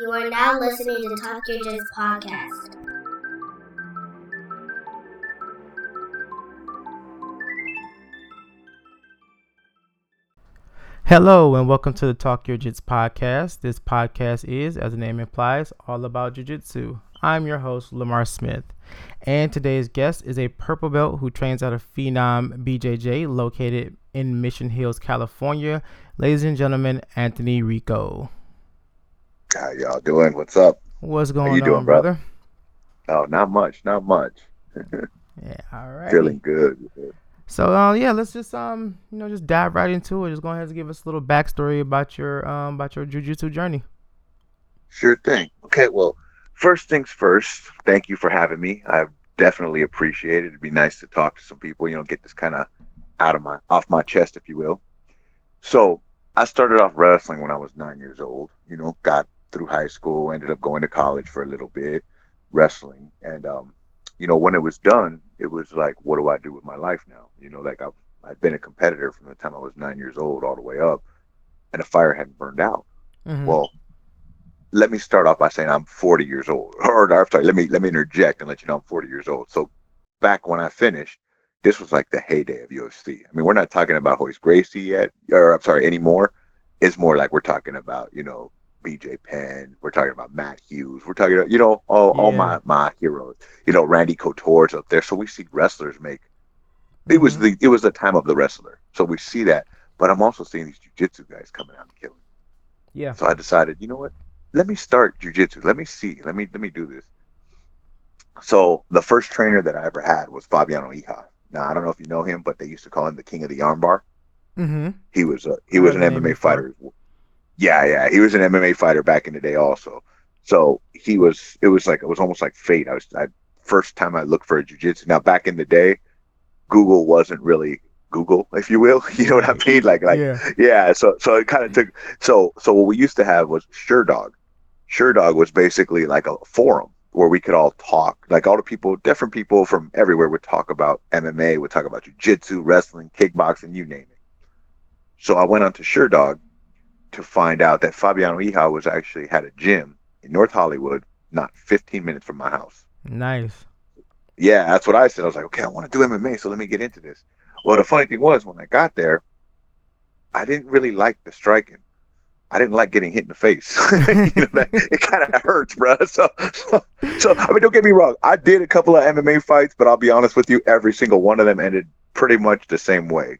You are now listening to Talk Your Jits Podcast. Hello and welcome to the Talk Your Jits Podcast. This podcast is, as the name implies, all about jiu-jitsu. I'm your host, Lamar Smith, and today's guest is a purple belt who trains out of Phenom BJJ located in Mission Hills, California. Ladies and gentlemen, Anthony Rico. How y'all doing? What's up? What's going on? How you doing, brother? Oh, not much. Yeah, all right. Feeling good. So, let's just just dive right into it. Just go ahead and give us a little backstory about your jiu-jitsu journey. Sure thing. Okay, well, first things first. Thank you for having me. I definitely appreciate it. It'd be nice to talk to some people. You know, get this kind of off my chest, if you will. So, I started off wrestling when I was 9 years old. You know, got through high school, ended up going to college for a little bit, wrestling. And, when it was done, it was like, what do I do with my life now? You know, like I've been a competitor from the time I was 9 years old all the way up, and the fire hadn't burned out. Mm-hmm. Well, let me start off by saying I'm 40 years old. Or I'm sorry, let me interject and let you know I'm 40 years old. So back when I finished, this was like the heyday of UFC. I mean, we're not talking about Hoist Gracie anymore. It's more like we're talking about, you know, BJ Penn, we're talking about Matt Hughes, we're talking about, you know, all my heroes, you know, Randy Couture's up there. So we see wrestlers make, it was the time of the wrestler. So we see that, but I'm also seeing these jiu-jitsu guys coming out and killing. Yeah. So I decided, you know what, let me start jiu-jitsu. Let me see, let me do this. So the first trainer that I ever had was Fabiano Iha. Now, I don't know if you know him, but they used to call him the king of the armbar. Mm-hmm. He was an MMA fighter. Yeah. He was an MMA fighter back in the day also. So it was almost like fate. First time I looked for a jiu-jitsu. Now, back in the day, Google wasn't really Google, if you will. You know what I mean? Yeah. So it kind of took, so what we used to have was Sure Dog. Sure Dog was basically like a forum where we could all talk, like all the people, different people from everywhere would talk about MMA, would talk about jiu-jitsu, wrestling, kickboxing, you name it. So I went on to Sure Dog to find out that Fabiano Iha had a gym in North Hollywood, not 15 minutes from my house. Nice. Yeah, that's what I said. I was like, okay, I want to do MMA, so let me get into this. Well, the funny thing was, when I got there, I didn't really like the striking. I didn't like getting hit in the face. It kind of hurts, bro. So, I mean, don't get me wrong. I did a couple of MMA fights, but I'll be honest with you, every single one of them ended pretty much the same way.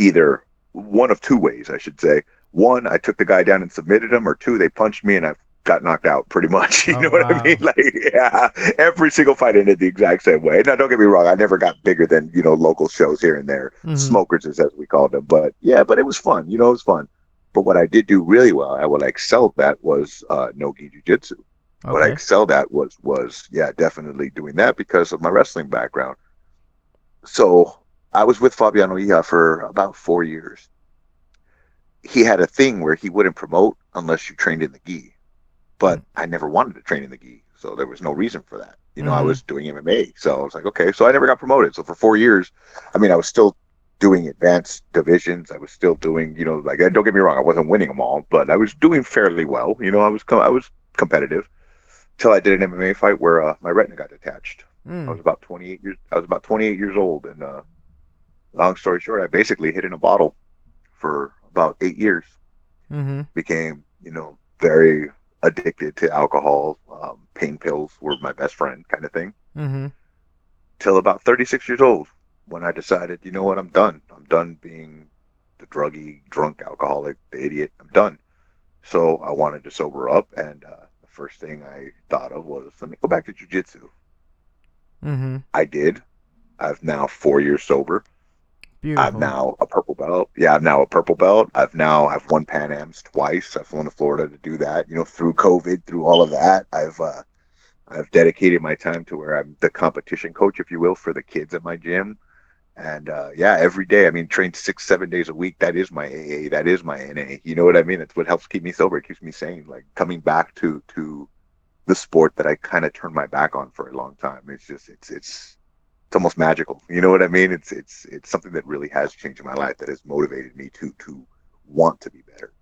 Either one of two ways, I should say. One, I took the guy down and submitted him, or two, they punched me and I got knocked out pretty much. You know what I mean? Like, yeah, every single fight ended the exact same way. Now, don't get me wrong. I never got bigger than, you know, local shows here and there. Mm-hmm. Smokers, as we called them. But yeah, but it was fun. You know, it was fun. But what I did do really well, I would excel at, was Nogi Jiu-Jitsu. Okay. What I excelled at was definitely doing that because of my wrestling background. So I was with Fabiano Iha for about 4 years. He had a thing where he wouldn't promote unless you trained in the gi. But I never wanted to train in the gi, so there was no reason for that. You know, I was doing MMA, so I was like, okay. So I never got promoted. So for 4 years, I mean, I was still doing advanced divisions. I was still doing, you know, like, don't get me wrong, I wasn't winning them all, but I was doing fairly well. You know, I was competitive till I did an MMA fight where my retina got detached. I was about 28 years old, and long story short, I basically hid in a bottle for about 8 years. Mm-hmm. Became, you know, very addicted to alcohol. Pain pills were my best friend, kind of thing. Mm-hmm. Till about 36 years old, when I decided, you know what, I'm done. I'm done being the druggy, drunk, alcoholic, the idiot. I'm done. So I wanted to sober up, and the first thing I thought of was, let me go back to jiu-jitsu. Mm-hmm. I did. I've now 4 years sober. Beautiful. I'm now a purple belt. Yeah, I'm now a purple belt. I've won Pan Am's twice. I've flown to Florida to do that. You know, through COVID, through all of that, I've dedicated my time to where I'm the competition coach, if you will, for the kids at my gym. And every day, I mean, train 6-7 days a week. That is my AA, that is my NA. You know what I mean? It's what helps keep me sober. It keeps me sane. Like, coming back to the sport that I kind of turned my back on for a long time. It's just it's almost magical. You know what I mean? It's something that really has changed my life, that has motivated me to want to be better.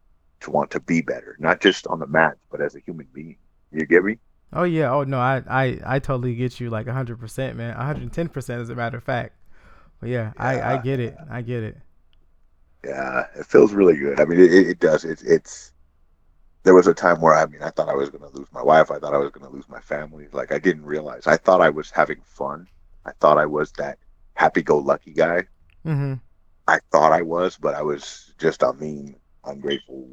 to want to be better, not just on the mat, but as a human being. You get me? Oh, yeah. Oh, no, I totally get you, like 100%, man. 110% as a matter of fact. But yeah, yeah. I get it. I get it. Yeah, it feels really good. I mean, it does. It's there was a time where, I mean, I thought I was going to lose my wife. I thought I was going to lose my family. Like, I didn't realize. I thought I was having fun. I thought I was that happy-go-lucky guy. Mm-hmm. I thought I was, but I was just a mean, ungrateful,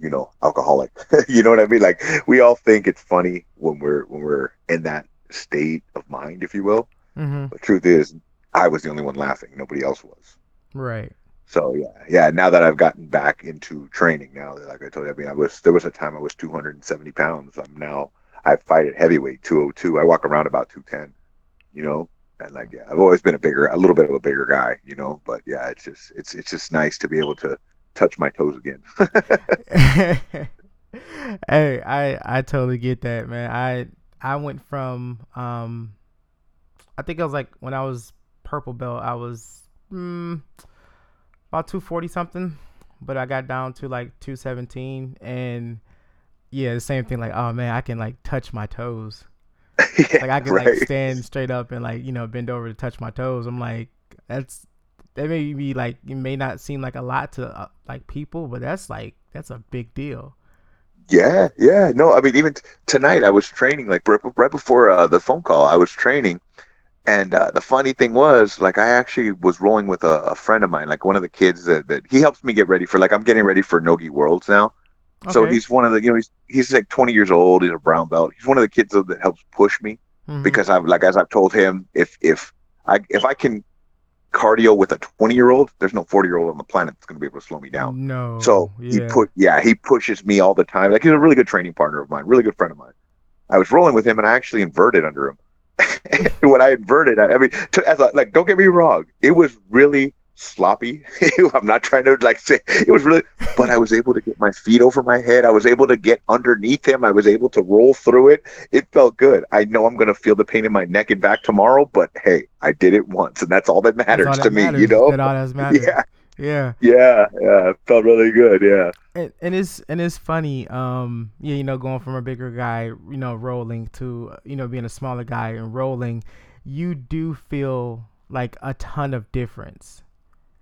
you know, alcoholic. You know what I mean? Like, we all think it's funny when we're in that state of mind, if you will. Mm-hmm. But truth is, I was the only one laughing. Nobody else was. Right. So yeah. Now that I've gotten back into training, now that, like I told you, I mean, there was a time I was 270 pounds. I fight at heavyweight 202. I walk around about 210. You know, and like, yeah, I've always been a little bit of a bigger guy. You know, but yeah, it's just nice to be able to touch my toes again. Hey, I totally get that, man. I went from I think I was like, when I was purple belt, I was about 240 something, but I got down to like 217, and yeah, the same thing. Like, oh man, I can like touch my toes. Yeah, like I can right. Like stand straight up and like, you know, bend over to touch my toes. I'm like, that may be like, it may not seem like a lot to like people, but that's a big deal. Yeah. No, I mean, even tonight I was training, like right before the phone call, I was training. And the funny thing was, like, I actually was rolling with a friend of mine, like one of the kids that he helps me get ready for, like, I'm getting ready for Nogi Worlds now. Okay. So he's one of the, you know, he's like 20 years old. He's a brown belt. He's one of the kids that helps push me, mm-hmm. because I've, like, as I've told him, if I can cardio with a 20-year-old, there's no 40-year-old on the planet that's going to be able to slow me down. No. So yeah. He pushes me all the time. Like, he's a really good training partner of mine, really good friend of mine. I was rolling with him and I actually inverted under him. When I inverted, I mean, like, don't get me wrong, it was really sloppy. I'm not trying to like say it was really, but I was able to get my feet over my head. I was able to get underneath him. I was able to roll through it. It felt good. I know I'm going to feel the pain in my neck and back tomorrow, but hey, I did it once, and that's all that matters to me. You know, that all that matters. Yeah. It felt really good. Yeah. And it's funny. Yeah, you know, going from a bigger guy, you know, rolling to, you know, being a smaller guy and rolling, you do feel like a ton of difference.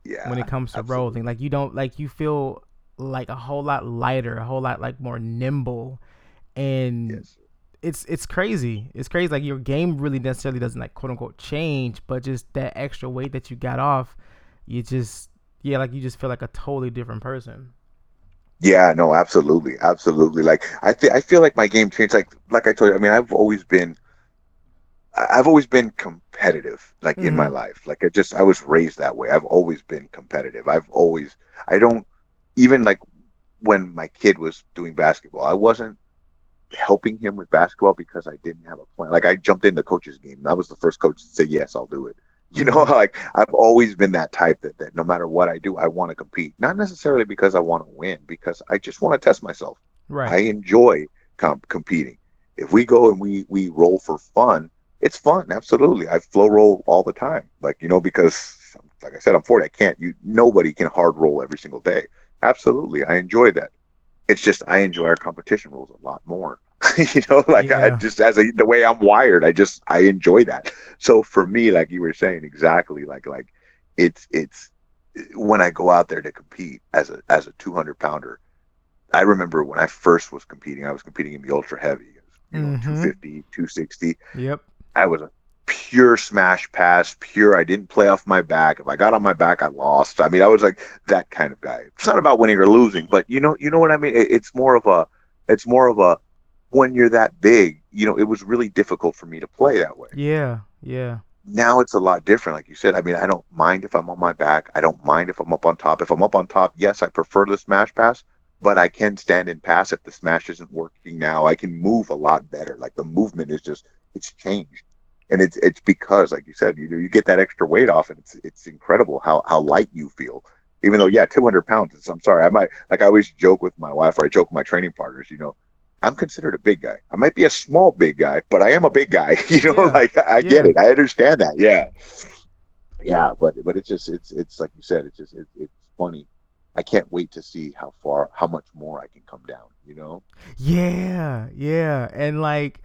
Yeah. When it comes to rolling, like, you don't, like, you feel like a whole lot lighter, a whole lot like more nimble, and yes. It's crazy. It's crazy. Like, your game really necessarily doesn't like quote unquote change, but just that extra weight that you got off, you just, yeah, like, you just feel like a totally different person. Yeah, no, absolutely. Absolutely. Like, I feel like my game changed. Like I told you, I mean, I've always been competitive, like, mm-hmm. in my life. Like, I was raised that way. I've always been competitive. I don't, even like when my kid was doing basketball, I wasn't helping him with basketball because I didn't have a plan. Like, I jumped in the coach's game, and I was the first coach to say, yes, I'll do it. You know, like, I've always been that type that no matter what I do, I want to compete. Not necessarily because I want to win, because I just want to test myself. Right. I enjoy competing. If we go and we roll for fun, it's fun. Absolutely. I flow roll all the time. Like, you know, because like I said, I'm 40. I can't, nobody can hard roll every single day. Absolutely. I enjoy that. It's just, I enjoy our competition rolls a lot more. You know, like, yeah. I just, the way I'm wired, I enjoy that. So for me, like you were saying, exactly, like it's when I go out there to compete as a 200 pounder. I remember when I first was competing, I was competing in the ultra heavy, you know, mm-hmm. 250, 260. Yep. I was a pure smash pass, pure. I didn't play off my back. If I got on my back, I lost. I mean, I was like that kind of guy. It's not about winning or losing, but you know what I mean? It's more of a, when you're that big, you know, it was really difficult for me to play that way. Yeah. Now it's a lot different. Like you said, I mean, I don't mind if I'm on my back. I don't mind if I'm up on top. If I'm up on top, yes, I prefer the smash pass, but I can stand and pass if the smash isn't working now. I can move a lot better. Like, the movement is just, it's changed. And it's because, like you said, you know, you get that extra weight off, and it's incredible how light you feel. Even though, yeah, 200 pounds, I'm sorry. I might, like, I always joke with my wife, or I joke with my training partners, you know, I'm considered a big guy. I might be a small big guy, but I am a big guy. You know, yeah, like, I get it. I understand that. Yeah. Yeah. But it's just, it's like you said, it's just, it's funny I can't wait to see how much more I can come down, you know? Yeah. And like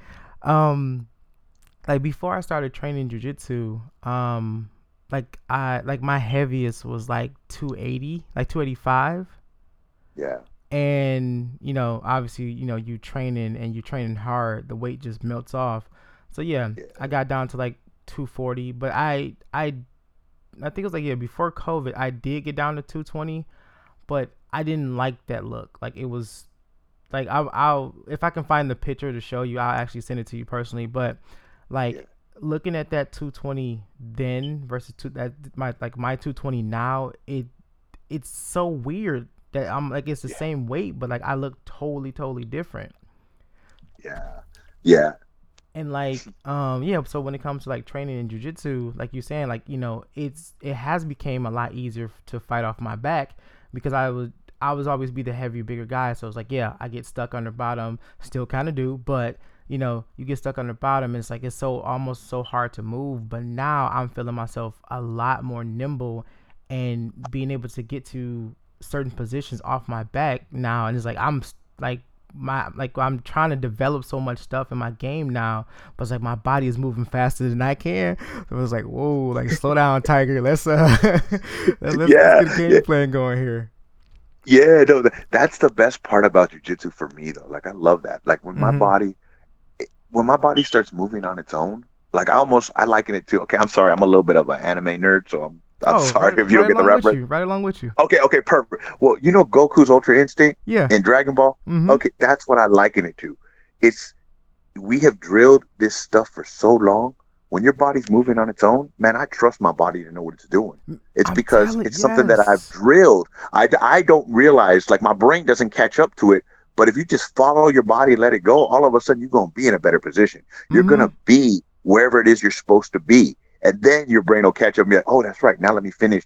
before I started training jiu-jitsu, my heaviest was 285. Yeah. And, you know, obviously, you know, you training hard, the weight just melts off. So yeah. I got down to 240, but I think it was before COVID, I did get down to 220, but I didn't like that look. Like, it was like, I'll if I can find the picture to show you, I'll actually send it to you personally. But looking at that 220 then versus my 220 now, it's so weird that I'm it's the same weight, but I look totally different. Yeah. And so when it comes to training in jiu-jitsu, like you're saying, you know, it has became a lot easier to fight off my back, because I was always be the heavier, bigger guy. So it's I get stuck under bottom, still kind of do, but you know, you get stuck under bottom and it's so almost so hard to move. But now I'm feeling myself a lot more nimble and being able to get to certain positions off my back now. And it's I'm trying to develop so much stuff in my game now, but it's my body is moving faster than I can. It was whoa, slow down, Tiger. Let's get the game plan going here. Yeah, no, that's the best part about jiu-jitsu for me though. I love that. When mm-hmm. my body starts moving on its own, I liken it to. Okay, I'm sorry, I'm a little bit of an anime nerd, so I'm sorry if you don't get the reference. Right along with you. Okay, perfect. Well, you know Goku's Ultra Instinct? Yeah. In Dragon Ball? Mm-hmm. Okay, that's what I liken it to. We have drilled this stuff for so long. When your body's moving on its own, man, I trust my body to know what it's doing. It's because it's something that I've drilled. I don't realize, my brain doesn't catch up to it. But if you just follow your body, let it go, all of a sudden you're going to be in a better position. You're mm-hmm. going to be wherever it is you're supposed to be. And then your brain will catch up and be like, oh, that's right. Now let me finish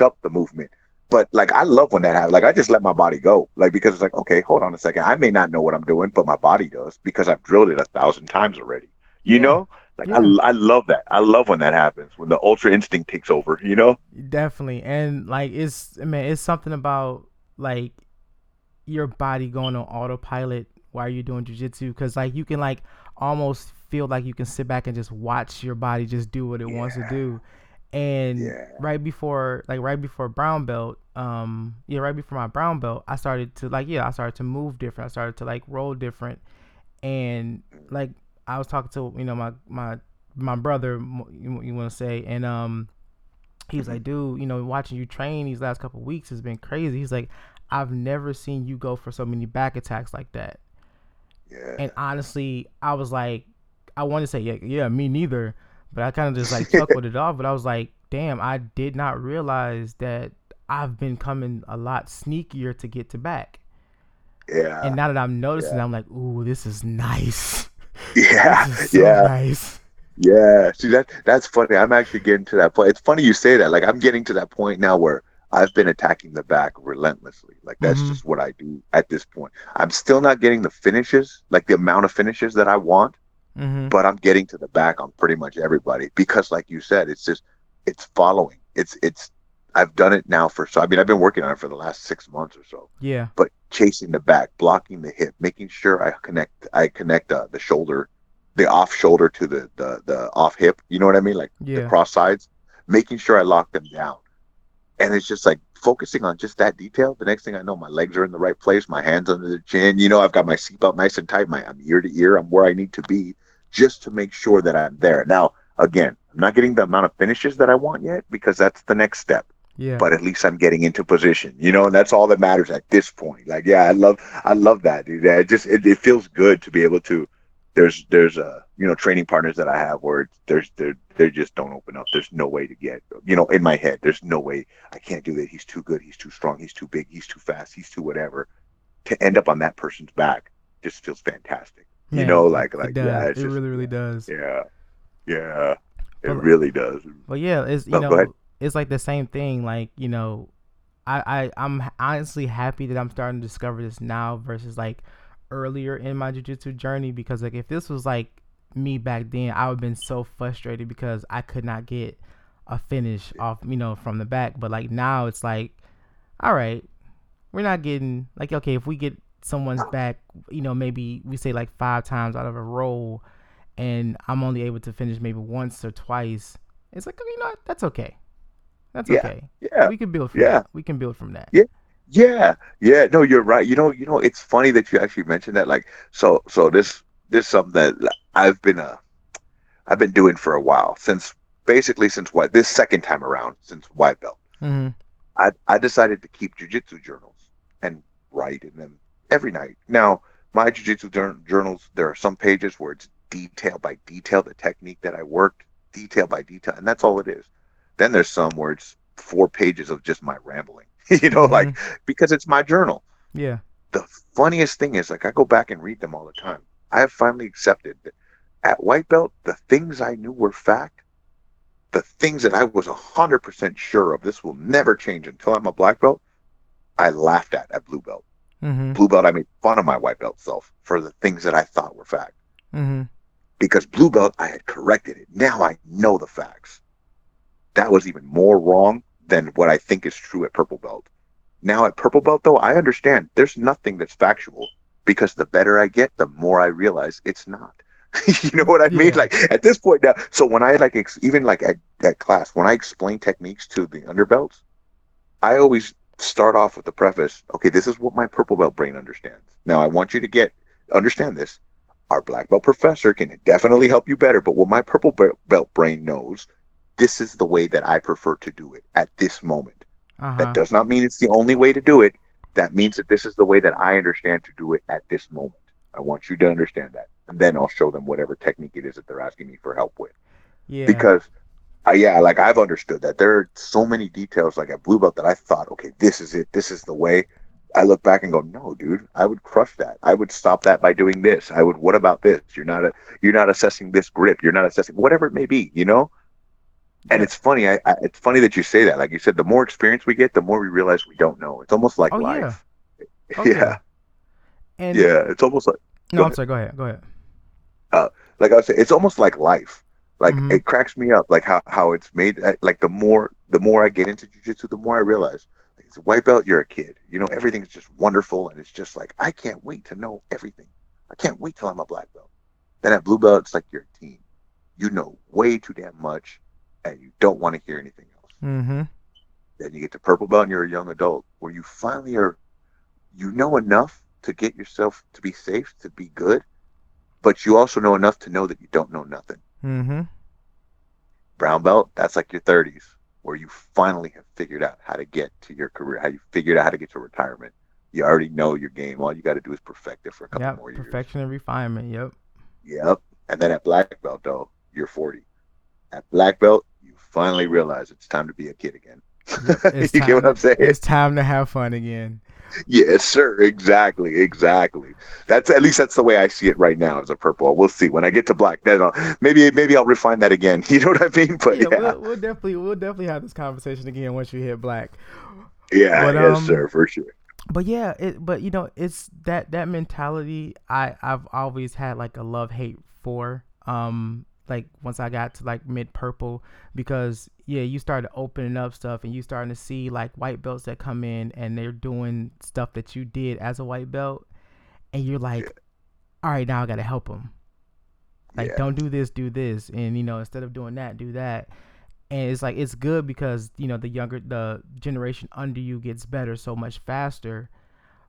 up the movement. But I love when that happens. I just let my body go. Because it's okay, hold on a second. I may not know what I'm doing, but my body does because I've drilled it 1,000 times already. You know? I love that. I love when that happens, when the Ultra Instinct takes over, you know? Definitely. And it's something about your body going on autopilot while you're doing jiu-jitsu. Cause you can almost feel you can sit back and just watch your body just do what it wants to do. And right before my brown belt, I started to move different. I started to roll different. And I was talking to, you know, my brother, you want to say, and he was like, dude, you know, watching you train these last couple of weeks has been crazy. He's like, I've never seen you go for so many back attacks like that. Yeah. And honestly, I was like, I want to say, yeah, me neither. But I kind of just chuckled it off. But I was like, damn, I did not realize that I've been coming a lot sneakier to get to back. Yeah. And now that I'm noticing, I'm like, ooh, this is nice. Yeah. This is so nice. Yeah. See, that's funny. I'm actually getting to that point. It's funny you say that. I'm getting to that point now where I've been attacking the back relentlessly. That's mm-hmm. just what I do at this point. I'm still not getting the finishes, the amount of finishes that I want, mm-hmm. but I'm getting to the back on pretty much everybody because, like you said, it's just, it's following. I've done it now I've been working on it for the last 6 months or so. Yeah. But chasing the back, blocking the hip, making sure I connect the shoulder, the off shoulder to the off hip. You know what I mean? The cross sides, making sure I lock them down. And it's just focusing on just that detail. The next thing I know, my legs are in the right place, my hands under the chin. You know, I've got my seatbelt nice and tight. I'm ear to ear. I'm where I need to be just to make sure that I'm there. Now, again, I'm not getting the amount of finishes that I want yet because that's the next step. Yeah. But at least I'm getting into position, you know, and that's all that matters at this point. I love that, dude. Yeah, it feels good to be able to. There's you know, training partners that I have where they just don't open up. There's no way to get, you know, in my head, there's no way I can't do that. He's too good. He's too strong. He's too big. He's too fast. He's too whatever. To end up on that person's back just feels fantastic. Yeah, you know, it really, really does. Yeah. It really does. Well, yeah, it's the same thing. You know, I'm honestly happy that I'm starting to discover this now versus earlier in my jiu-jitsu journey, because if this was me back then, I would have been so frustrated because I could not get a finish off, you know, from the back. But now it's all right, we're not getting, like, okay, if we get someone's back, you know, maybe we say like 5 times out of a row, and I'm only able to finish maybe once or twice, it's like, you know, that's okay. That's okay. Yeah. We can build from that. We can build from that. Yeah. No, you're right. You know, it's funny that you actually mentioned that. Like, so this is something that I've been doing for a while, since second time around, since white belt. Mm-hmm. I decided to keep jiu-jitsu journals and write in them every night. Now, my jiu-jitsu journals, there are some pages where it's detail by detail, the technique that I worked, detail by detail, and that's all it is. Then there's some where it's 4 pages of just my rambling, you know, like, because it's my journal. Yeah. The funniest thing is, like, I go back and read them all the time. I have finally accepted that at white belt, the things I knew were fact. The things that I was 100% sure of, this will never change until I'm a black belt, I laughed at blue belt. Mm-hmm. Blue belt, I made fun of my white belt self for the things that I thought were fact. Mm-hmm. Because blue belt, I had corrected it. Now I know the facts. That was even more wrong than what I think is true at purple belt. Now at purple belt, though, I understand there's nothing that's factual, because the better I get, the more I realize it's not. You know what I mean? Yeah. Like, at this point now, so when I, like, even like at class, when I explain techniques to the underbelts, I always start off with the preface, okay, this is what my purple belt brain understands. Now I want you to understand this. Our black belt professor can definitely help you better, but what my purple belt brain knows, this is the way that I prefer to do it at this moment. Uh-huh. That does not mean it's the only way to do it. That means that this is the way that I understand to do it at this moment. I want you to understand that. And then I'll show them whatever technique it is that they're asking me for help with. Yeah. Because, like, I've understood that there are so many details, like, at blue belt that I thought, okay, this is it. This is the way. I look back and go, no, dude, I would crush that. I would stop that by doing this. I would, what about this? You're not assessing this grip. You're not assessing whatever it may be, you know? And it's funny. It's funny that you say that. Like you said, the more experience we get, the more we realize we don't know. It's almost like life. Yeah. Okay. Yeah. And it's almost like. No, I'm sorry. Go ahead. Like I was saying, it's almost like life. Like it cracks me up, like how it's made. Like the more I get into jiu-jitsu, the more I realize, like, it's a white belt, you're a kid. You know, everything's just wonderful, and it's just like, I can't wait to know everything. I can't wait till I'm a black belt. Then at blue belt, it's like you're a teen. You know way too damn much, and you don't want to hear anything else. Mm-hmm. Then you get to purple belt, and you're a young adult, where you finally are. You know enough to get yourself to be safe, to be good, but you also know enough to know that you don't know nothing. Mm-hmm. Brown belt, that's like your 30s, where you finally have figured out how to get to your career, how you figured out how to get to retirement. You already know your game. All you got to do is perfect it for a couple more years. Perfection and refinement, Yep. And then at black belt, though, you're 40. At black belt, you finally realize it's time to be a kid again. You get what I'm saying? It's time to have fun again. Yes, sir. Exactly. That's the way I see it right now as a purple. We'll see when I get to black. Then maybe I'll refine that again. You know what I mean? But We'll definitely have this conversation again once you hit black. Yeah, but, yes, sir, for sure. But yeah, but you know, it's that mentality I've always had, like, a love-hate for. Like, once I got to, like, mid purple, because you started opening up stuff, and you starting to see, like, white belts that come in and they're doing stuff that you did as a white belt, and you're like, all right, now I gotta help them. Like, don't do this, and, you know, instead of doing that, do that. And it's like, it's good, because, you know, the generation under you gets better so much faster.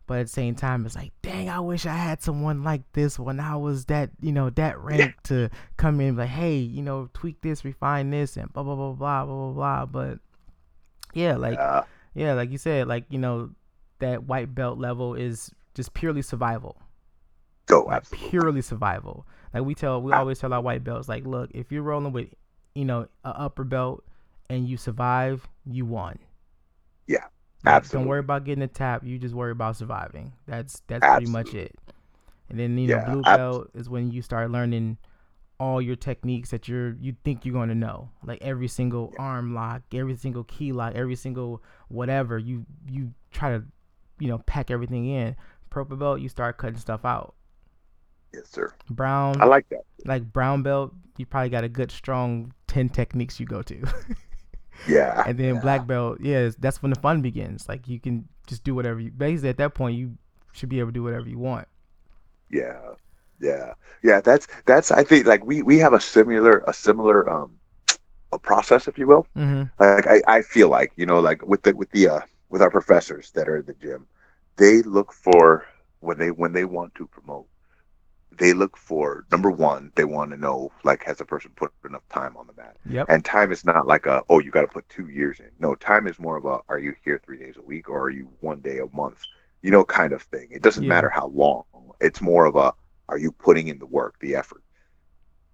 But at the same time, it's like, dang, I wish I had someone like this when I was that rank to come in and be like, hey, you know, tweak this, refine this, and blah, blah, blah, blah, blah, blah, blah. But like you said, like, you know, that white belt level is just purely survival. Oh, like, absolutely. Purely survival. Like, we always tell our white belts, like, look, if you're rolling with, you know, an upper belt and you survive, you won. Yeah. Absolutely. Don't worry about getting a tap. You just worry about surviving. That's absolutely pretty much it. And then, you know, blue belt is when you start learning all your techniques that you think you're going to know, like every single arm lock, every single key lock, every single whatever. You try to, you know, pack everything in. Purple belt, you start cutting stuff out. Yes, sir. Brown, I like that. Like brown belt, you probably got a good strong 10 techniques you go to. Yeah. And then black belt, that's when the fun begins. Like, you can just do whatever you, basically at that point you should be able to do whatever you want. Yeah. That's I think like we have a similar a process, if you will. Mm-hmm. Like I feel like, you know, like with our professors that are at the gym, they look for when they want to promote, they look for, number one, they want to know, like, has a person put enough time on the mat? Yep. And time is not like a, oh, you got to put 2 years in. No, time is more of a, are you here 3 days a week or are you 1 day a month, you know, kind of thing. It doesn't matter how long. It's more of a, are you putting in the work, the effort?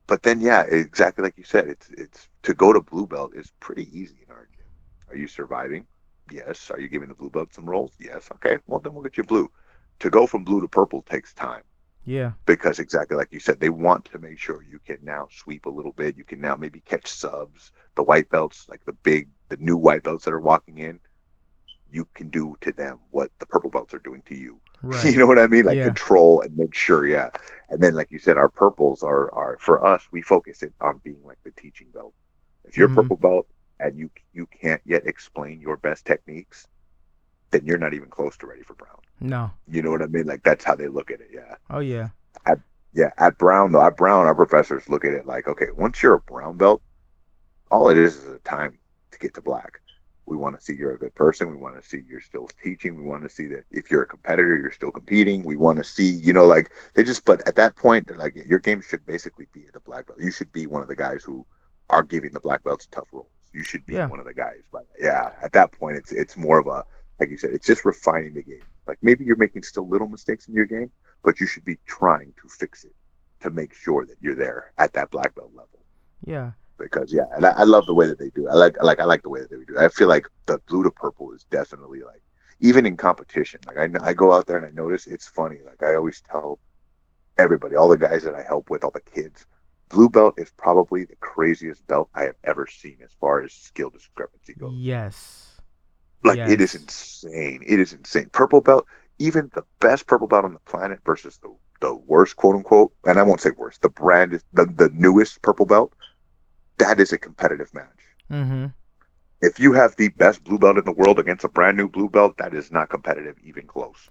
But then, yeah, exactly like you said, it's to go to blue belt is pretty easy in our gym. Are you surviving? Yes. Are you giving the blue belt some rolls? Yes. Okay, well, then we'll get you blue. To go from blue to purple takes time. Yeah. Because exactly like you said, they want to make sure you can now sweep a little bit. You can now maybe catch subs, the white belts, like the new white belts that are walking in. You can do to them what the purple belts are doing to you. Right. You know what I mean? Like control and make sure, And then, like you said, our purples are for us, we focus it on being like the teaching belt. If you're purple belt and you can't yet explain your best techniques, then you're not even close to ready for brown. No. You know what I mean? Like, that's how they look at it, Oh, yeah. At brown, though, our professors look at it like, okay, once you're a brown belt, all it is a time to get to black. We want to see you're a good person. We want to see you're still teaching. We want to see that if you're a competitor, you're still competing. We want to see, you know, like they just, but at that point, they're like, your game should basically be at the black belt. You should be one of the guys who are giving the black belts tough roles. You should be one of the guys. But yeah, at that point, it's more of a, like you said, it's just refining the game. Like maybe you're making still little mistakes in your game, but you should be trying to fix it to make sure that you're there at that black belt level. Yeah. Because and I love the way that they do. I like the way that they do. I feel like the blue to purple is definitely like, even in competition. Like I go out there and I notice, it's funny. Like I always tell everybody, all the guys that I help with, all the kids, blue belt is probably the craziest belt I have ever seen as far as skill discrepancy goes. Yes. Like it is insane. It is insane. Purple belt, even the best purple belt on the planet versus the worst, quote unquote. And I won't say worst. The brand is the newest purple belt. That is a competitive match. Mm-hmm. If you have the best blue belt in the world against a brand new blue belt, that is not competitive, even close.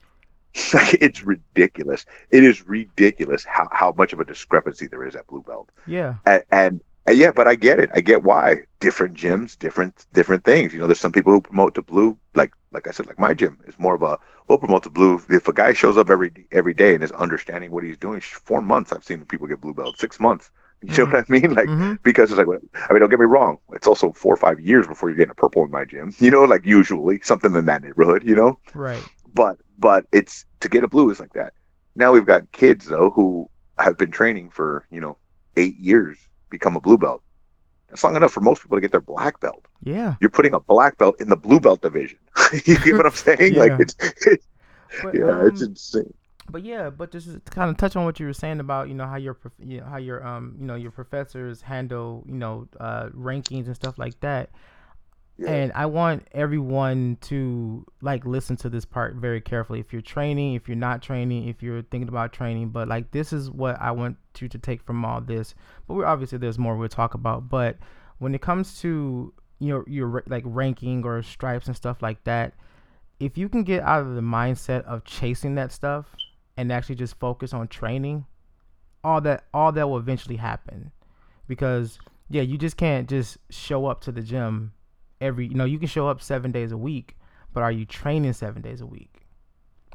It's ridiculous. It is ridiculous how much of a discrepancy there is at blue belt. Yeah. And yeah, but I get it. I get why. Different gyms, different things. You know, there's some people who promote to blue. Like I said, like my gym is more of a, we'll promote to blue. If a guy shows up every day and is understanding what he's doing, 4 months, I've seen people get blue belt, 6 months. You know what I mean? Like, because it's like, I mean, don't get me wrong. It's also 4 or 5 years before you're getting a purple in my gym, you know, like usually something in that neighborhood, you know? Right. But it's, to get a blue is like that. Now we've got kids though, who have been training for, you know, 8 years, become a blue belt. That's long enough for most people to get their black belt. Yeah. You're putting a black belt in the blue belt division. You get what I'm saying? Yeah. Like it's insane. But yeah, but just to kind of touch on what you were saying about, you know, how your professors handle, you know, rankings and stuff like that. Yeah. And I want everyone to like listen to this part very carefully. If you're training, if you're not training, if you're thinking about training, but like this is what I want you to take from all this. But we're obviously there's more we'll talk about. But when it comes to your like ranking or stripes and stuff like that, if you can get out of the mindset of chasing that stuff and actually just focus on training, all that will eventually happen. Because you just can't just show up to the gym you can show up 7 days a week, but are you training 7 days a week?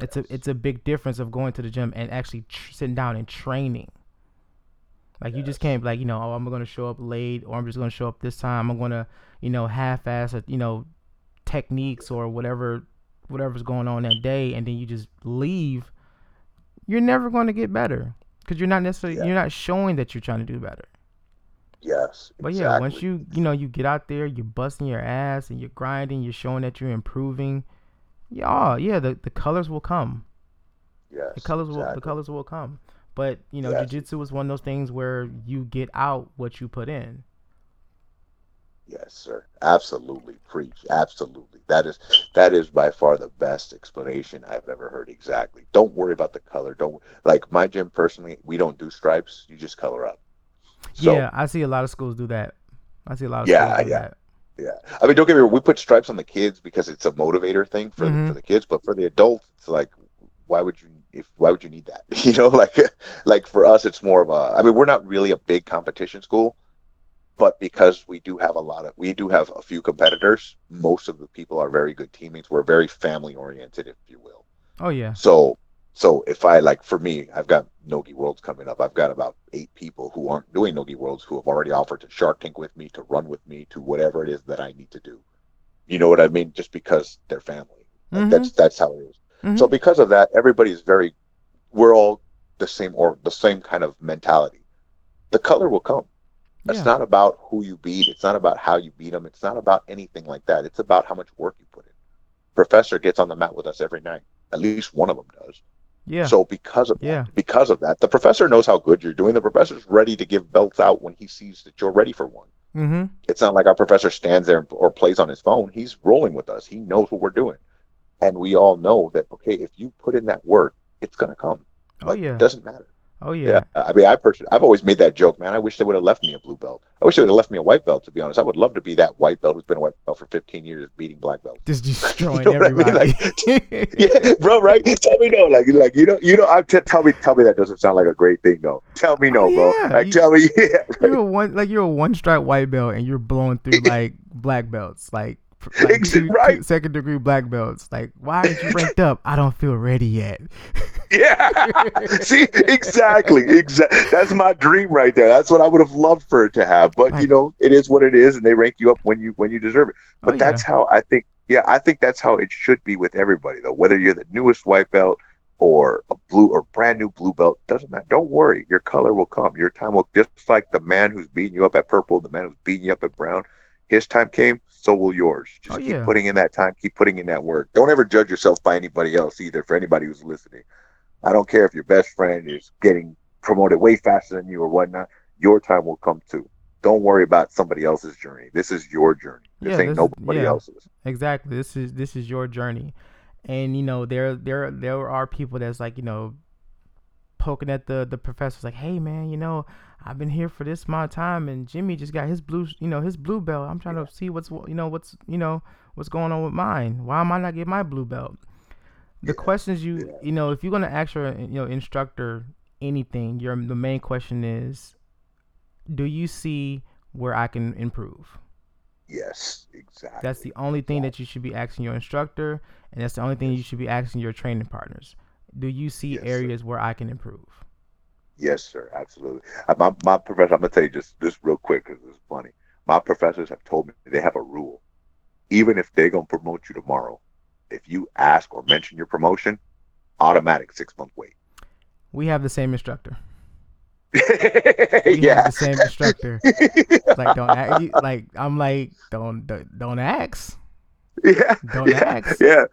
It's a big difference of going to the gym and actually sitting down and training. Like you just can't be like, you know, oh, I'm going to show up late, or I'm just going to show up this time. I'm going to, you know, half-ass, you know, techniques or whatever's going on that day, and then you just leave. You're never going to get better because you're not necessarily you're not showing that you're trying to do better. Yes, but exactly. Once you get out there, you're busting your ass and you're grinding, you're showing that you're improving. The colors will come. Yes, the colors will come. But jiu-jitsu is one of those things where you get out what you put in. Yes, sir. Absolutely. Preach. Absolutely. That is by far the best explanation I've ever heard. Exactly. Don't worry about the color. Don't, like my gym personally, we don't do stripes. You just color up. So, I see a lot of schools do that. Yeah. I mean, don't get me wrong. We put stripes on the kids because it's a motivator thing for, for the kids, but for the adults, it's like, why would you need that? You know, like for us, it's more of a, I mean, we're not really a big competition school, but because we do have a few competitors, most of the people are very good teammates. We're very family oriented, if you will. Oh yeah. So if I, like, for me, I've got Nogi Worlds coming up. I've got about 8 people who aren't doing Nogi Worlds who have already offered to Shark Tank with me, to run with me, to whatever it is that I need to do. You know what I mean? Just because they're family. Like, that's how it is. So because of that, everybody's very, we're all the same kind of mentality. The color will come. It's not about who you beat. It's not about how you beat them. It's not about anything like that. It's about how much work you put in. Professor gets on the mat with us every night. At least one of them does. Yeah. So because of that, the professor knows how good you're doing. The professor's ready to give belts out when he sees that you're ready for one. It's not like our professor stands there or plays on his phone. He's rolling with us. He knows what we're doing. And we all know that, okay, if you put in that work, it's going to come. Like, it doesn't matter. Oh, yeah. I mean, I've always made that joke, man. I wish they would have left me a blue belt. I wish they would have left me a white belt, to be honest. I would love to be that white belt who's been a white belt for 15 years beating black belts. Just destroying everybody. Like, yeah, bro, right? Tell me no. Like you know. Tell me that doesn't sound like a great thing, though. Tell me no, bro. Like, tell me, yeah. Right? You're a one-stripe white belt, and you're blowing through, like, black belts, like two second degree black belts. Like, why aren't you ranked up? I don't feel ready yet. Yeah. See, exactly. That's my dream right there. That's what I would have loved for it to have. But you know, it is what it is, and they rank you up when you deserve it. But that's how I think. Yeah, I think that's how it should be with everybody, though. Whether you're the newest white belt or a blue or brand new blue belt, doesn't matter. Don't worry, your color will come. Your time will, just like the man who's beating you up at purple, the man who's beating you up at brown. His time came, so will yours. Just keep putting in that time, keep putting in that work. Don't ever judge yourself by anybody else either, for anybody who's listening. I don't care if your best friend is getting promoted way faster than you or whatnot. Your time will come too. Don't worry about somebody else's journey. This is your journey. This ain't nobody else's. Exactly. This is your journey. And, you know, there are people that's like, you know, poking at the professors like, hey, man, you know, I've been here for this amount of time, and Jimmy just got his blue belt. I'm trying to see what's going on with mine. Why am I not getting my blue belt? The questions if you're gonna ask your instructor anything, the main question is, do you see where I can improve? Yes, exactly. That's the only thing that you should be asking your instructor, and that's the only thing you should be asking your training partners. Do you see areas where I can improve? Yes, sir. Absolutely. My professor, I'm going to tell you just real quick because it's funny. My professors have told me they have a rule. Even if they're going to promote you tomorrow, if you ask or mention your promotion, automatic 6-month wait. We have the same instructor. We have the same instructor. Like, don't ask. Like, I'm like, don't ask. Yeah. Don't ask. Yeah.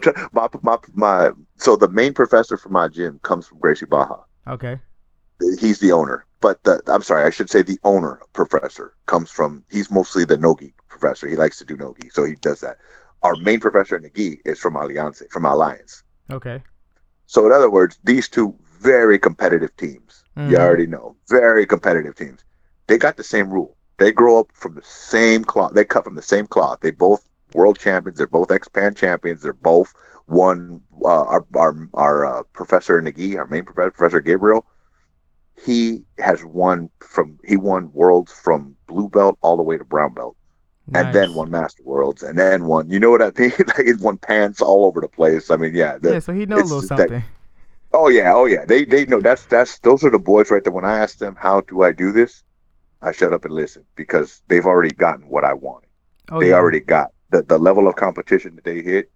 So the main professor for my gym comes from Gracie Barra. Okay. He's the owner, but the owner professor comes from, he's mostly the Nogi professor. He likes to do Nogi, so he does that. Our main professor in the gi is from Alliance. Okay. So in other words, these two very competitive teams, you already know, very competitive teams. They got the same rule. They grow up from the same cloth. They cut from the same cloth. They both world champions. They're both ex-pan champions. They're both one. Our professor in the gi, our main professor, Professor Gabriel, he won worlds from blue belt all the way to brown belt. Nice. And then won master worlds, and then won, you know what I mean? Like, he won pants all over the place. I mean, so he knows a little something. Oh yeah. They know. That's those are the boys right there. When I asked them, how do I do this? I shut up and listen, because they've already gotten what I wanted. They already got the level of competition that they hit.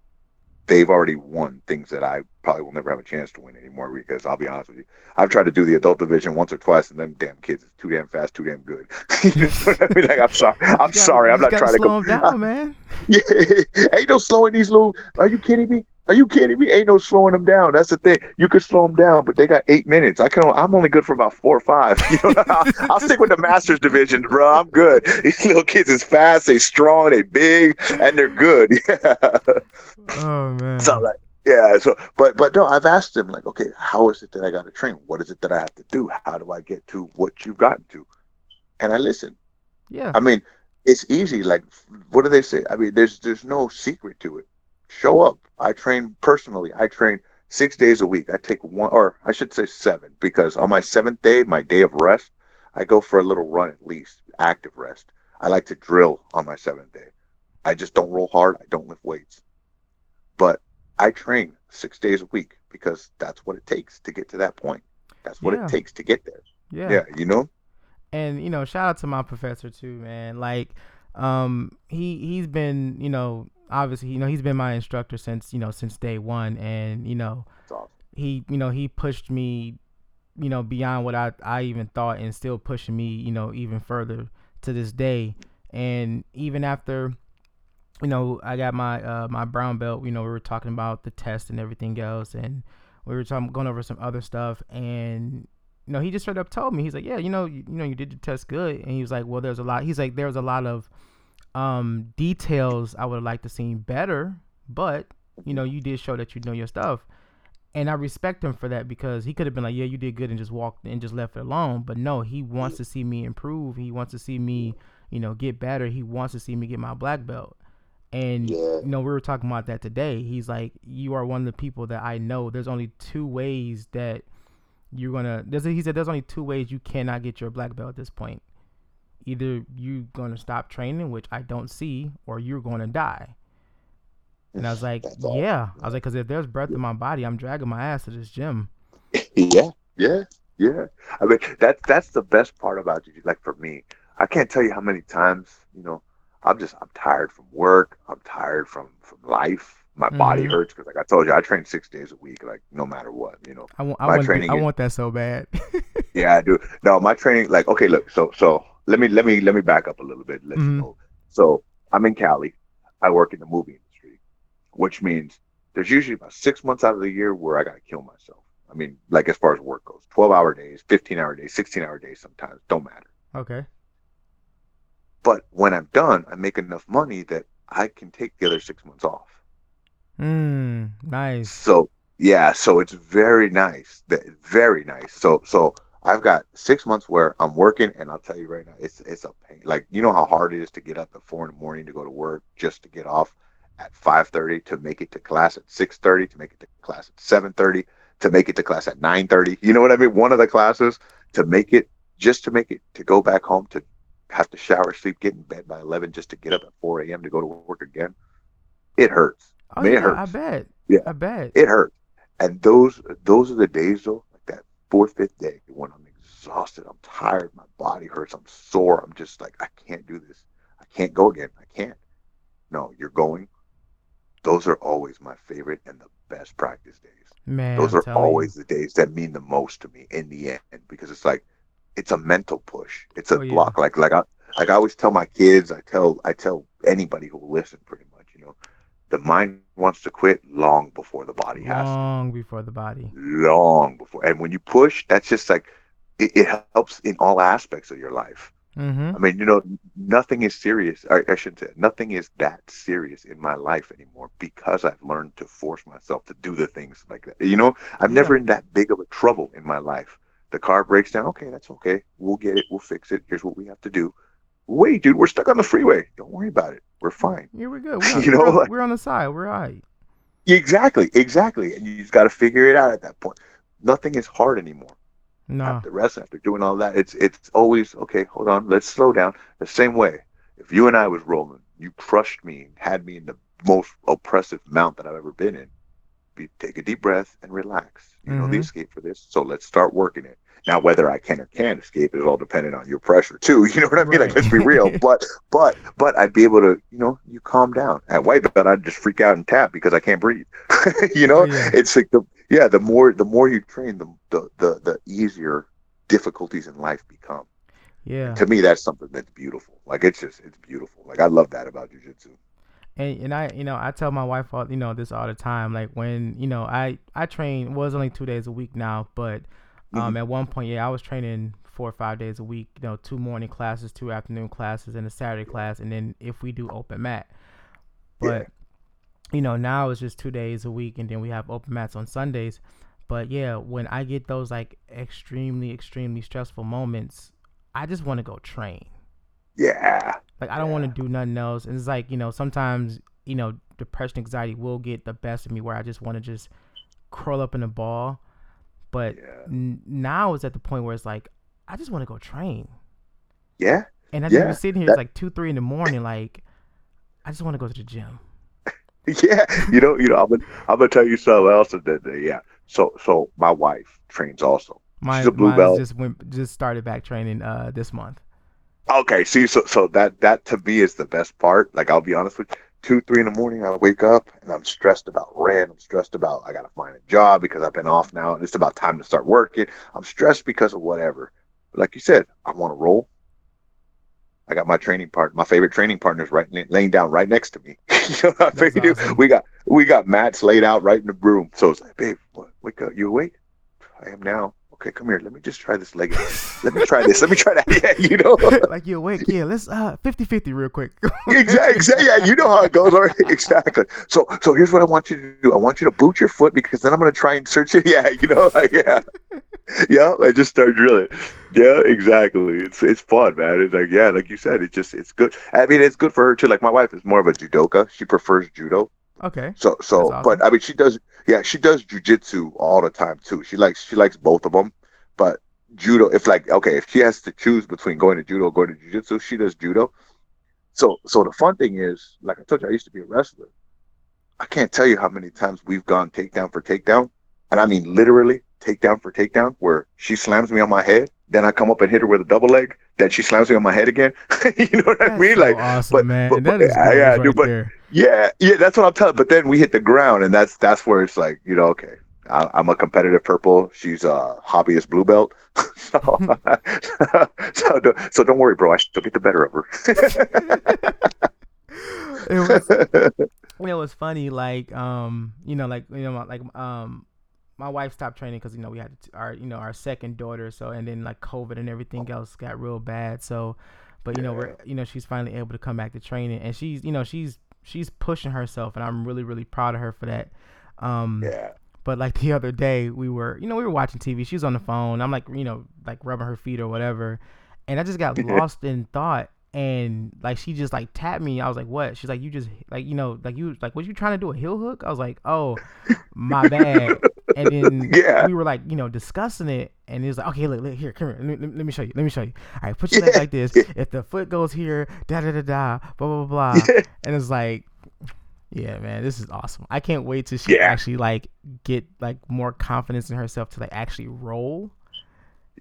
They've already won things that I probably will never have a chance to win anymore, because I'll be honest with you, I've tried to do the adult division once or twice, and them damn kids is too damn fast, too damn good. You know what I mean? Like, I'm sorry. I'm not trying to slow them down, man. Yeah, ain't no slowing these little. Are you kidding me? Ain't no slowing them down. That's the thing. You could slow them down, but they got 8 minutes. I'm only good for about 4 or 5. You know, I'll stick with the masters division, bro. I'm good. These little kids is fast. They strong. They big, and they're good. Yeah. Oh man. So like, yeah. So, but no, I've asked them, like, okay, how is it that I got to train? What is it that I have to do? How do I get to what you've gotten to? And I listen. Yeah. I mean, it's easy. Like, what do they say? I mean, there's no secret to it. Show up. I train personally. I train 6 days a week. I take one, or I should say seven, because on my seventh day, my day of rest, I go for a little run at least, active rest. I like to drill on my seventh day. I just don't roll hard. I don't lift weights. But I train 6 days a week because that's what it takes to get to that point. That's what it takes to get there. Yeah, you know? And, you know, shout out to my professor too, man. Like, he's been, you know, obviously, you know, he's been my instructor since, you know, since day one. And, you know, awesome. He pushed me, you know, beyond what I even thought, and still pushing me, you know, even further to this day. And even after, you know, I got my my brown belt, you know, we were talking about the test and everything else, and we were going over some other stuff, and you know, he just straight up told me, he's like, yeah, you know, you did the test good. And he was like, well, there was a lot of details I would have liked to see better, but you know, you did show that you know your stuff. And I respect him for that, because he could have been like, yeah, you did good, and just walked and just left it alone. But no, he wants to see me improve. He wants to see me, you know, get better. He wants to see me get my black belt. And, you know, we were talking about that today. He's like, you are one of the people that I know. There's only two ways that you're going to, he said, there's only two ways you cannot get your black belt at this point. Either you're going to stop training, which I don't see, or you're going to die. And I was like, yeah. I was like, because if there's breath in my body, I'm dragging my ass to this gym. Yeah. I mean, that's the best part about jiu-jitsu. Like, for me, I can't tell you how many times, you know, I'm tired from work. I'm tired from life. My body hurts because, like I told you, I train 6 days a week, like no matter what, you know. I want that so bad. Yeah, I do. No, my training, like, okay, look, so let me back up a little bit and let you know. So I'm in Cali. I work in the movie industry, which means there's usually about 6 months out of the year where I got to kill myself. I mean, like, as far as work goes, 12-hour days, 15-hour days, 16-hour days sometimes, don't matter. Okay. But when I'm done, I make enough money that I can take the other 6 months off. Nice. So, yeah, so it's very nice. Very nice. So I've got 6 months where I'm working, and I'll tell you right now, it's a pain. Like, you know how hard it is to get up at 4 in the morning to go to work, just to get off at 5:30, to make it to class at 6:30, to make it to class at 7:30, to make it to class at 9:30. You know what I mean? One of the classes, to make it, to go back home, to have to shower, sleep, get in bed by 11, just to get up at 4 a.m. to go to work again. It hurts. Oh, I mean, yeah, it hurts. I bet. It hurts. And those are the days, though, like that fourth, fifth day, when I'm exhausted, I'm tired, my body hurts, I'm sore, I'm just like, I can't do this. I can't go again. I can't. No, you're going. Those are always my favorite and the best practice days. Man, those are always the days that mean the most to me in the end, because it's like, it's a mental push. It's a block. Like I always tell my kids, I tell anybody who will listen, pretty much, you know, the mind wants to quit long before the body has. Long before. And when you push, that's just like, it helps in all aspects of your life. I mean, you know, nothing is serious. I shouldn't say nothing is that serious in my life anymore, because I've learned to force myself to do the things like that. You know, I'm never in that big of a trouble in my life. The car breaks down. Okay, that's okay. We'll get it. We'll fix it. Here's what we have to do. Wait, dude, we're stuck on the freeway. Don't worry about it. We're fine. Here we go. You know, we're on the side. We're all right. Exactly. And you just got to figure it out at that point. Nothing is hard anymore. No. After doing all that, it's always, okay, hold on. Let's slow down. The same way, if you and I was rolling, you crushed me and had me in the most oppressive mount that I've ever been in. Take a deep breath and relax. You know the escape for this, so let's start working it. Now, whether I can or can't escape is all dependent on your pressure too. You know what I mean? Right. Like, let's be real. But I'd be able to, you know, you calm down. At white belt, I'd just freak out and tap because I can't breathe. You know, it's like the more you train, the easier difficulties in life become. Yeah. To me, that's something that's beautiful. Like, it's beautiful. Like, I love that about jiu-jitsu. And I, you know, I tell my wife, all, you know, this all the time, like, when, you know, I train, well, it's only 2 days a week now, but at one point, I was training 4 or 5 days a week, you know, 2 morning classes, 2 afternoon classes, and a Saturday class, and then if we do open mat. But, you know, now it's just 2 days a week, and then we have open mats on Sundays. But, yeah, when I get those, like, extremely, extremely stressful moments, I just want to go train. Yeah. Like, I don't want to do nothing else. And it's like, you know, sometimes, you know, depression, anxiety will get the best of me where I just want to just curl up in a ball. But now it's at the point where it's like, I just want to go train. Yeah. And I'm just sitting here, it's like 2-3 in the morning. Like, I just want to go to the gym. Yeah. You know, I'm gonna tell you something else. So my wife trains also. She's a blue belt. Just started back training this month. Okay, see, so that to me is the best part. Like, I'll be honest with you, 2-3 in the morning, I wake up and I'm stressed about rent. I'm stressed about I gotta find a job because I've been off now and it's about time to start working. I'm stressed because of whatever. But like you said, I want to roll. I got my training partner, my favorite training partner's laying down right next to me. You know what I mean? Awesome. We got mats laid out right in the room. So it's like, babe, wake up, you awake? I am now. Okay, come here. Let me just try this leg. Let me try this. Let me try that. Yeah, you know. Like, you're awake. Yeah, let's 50-50 real quick. Exactly. Yeah, you know how it goes. Exactly. So here's what I want you to do. I want you to boot your foot because then I'm going to try and search it. Yeah, you know. Like, yeah. Yeah, I just start drilling. Yeah, exactly. It's fun, man. It's like, yeah, like you said, it's good. I mean, it's good for her, too. Like, my wife is more of a judoka. She prefers judo. Okay. So awesome. But I mean, she does jiu-jitsu all the time too. She likes both of them, but judo, if she has to choose between going to judo or going to jiu-jitsu, she does judo. So the fun thing is, like I told you, I used to be a wrestler. I can't tell you how many times we've gone takedown for takedown, and I mean literally takedown for takedown, where she slams me on my head, then I come up and hit her with a double leg, then she slams me on my head again. You know what I mean? So like, awesome, man. But, that is yeah, dude, right there. Yeah, that's what I'm telling. But then we hit the ground, and that's where it's like, you know, okay, I'm a competitive purple. She's a hobbyist blue belt. So don't worry, bro. I still get the better of her. it was funny, my wife stopped training because, you know, we had our second daughter. So, and then like COVID and everything else got real bad. So, but you know, she's finally able to come back to training, and she's pushing herself, and I'm really, really proud of her for that. But like the other day we were watching TV. She was on the phone. I'm like, you know, like rubbing her feet or whatever. And I just got lost in thought. And like, she just like tapped me. I was like, what? She's like, you just like, you know, like you, like, was you trying to do a heel hook? I was like, oh, my bad. And then we were like, you know, discussing it. And it was like, okay, look here, come here. Let me show you. Let me show you. All right, put your leg like this. If the foot goes here, da-da-da-da, blah-blah-blah. Yeah. And it's like, yeah, man, this is awesome. I can't wait till she actually, like, get, like, more confidence in herself to, like, actually roll.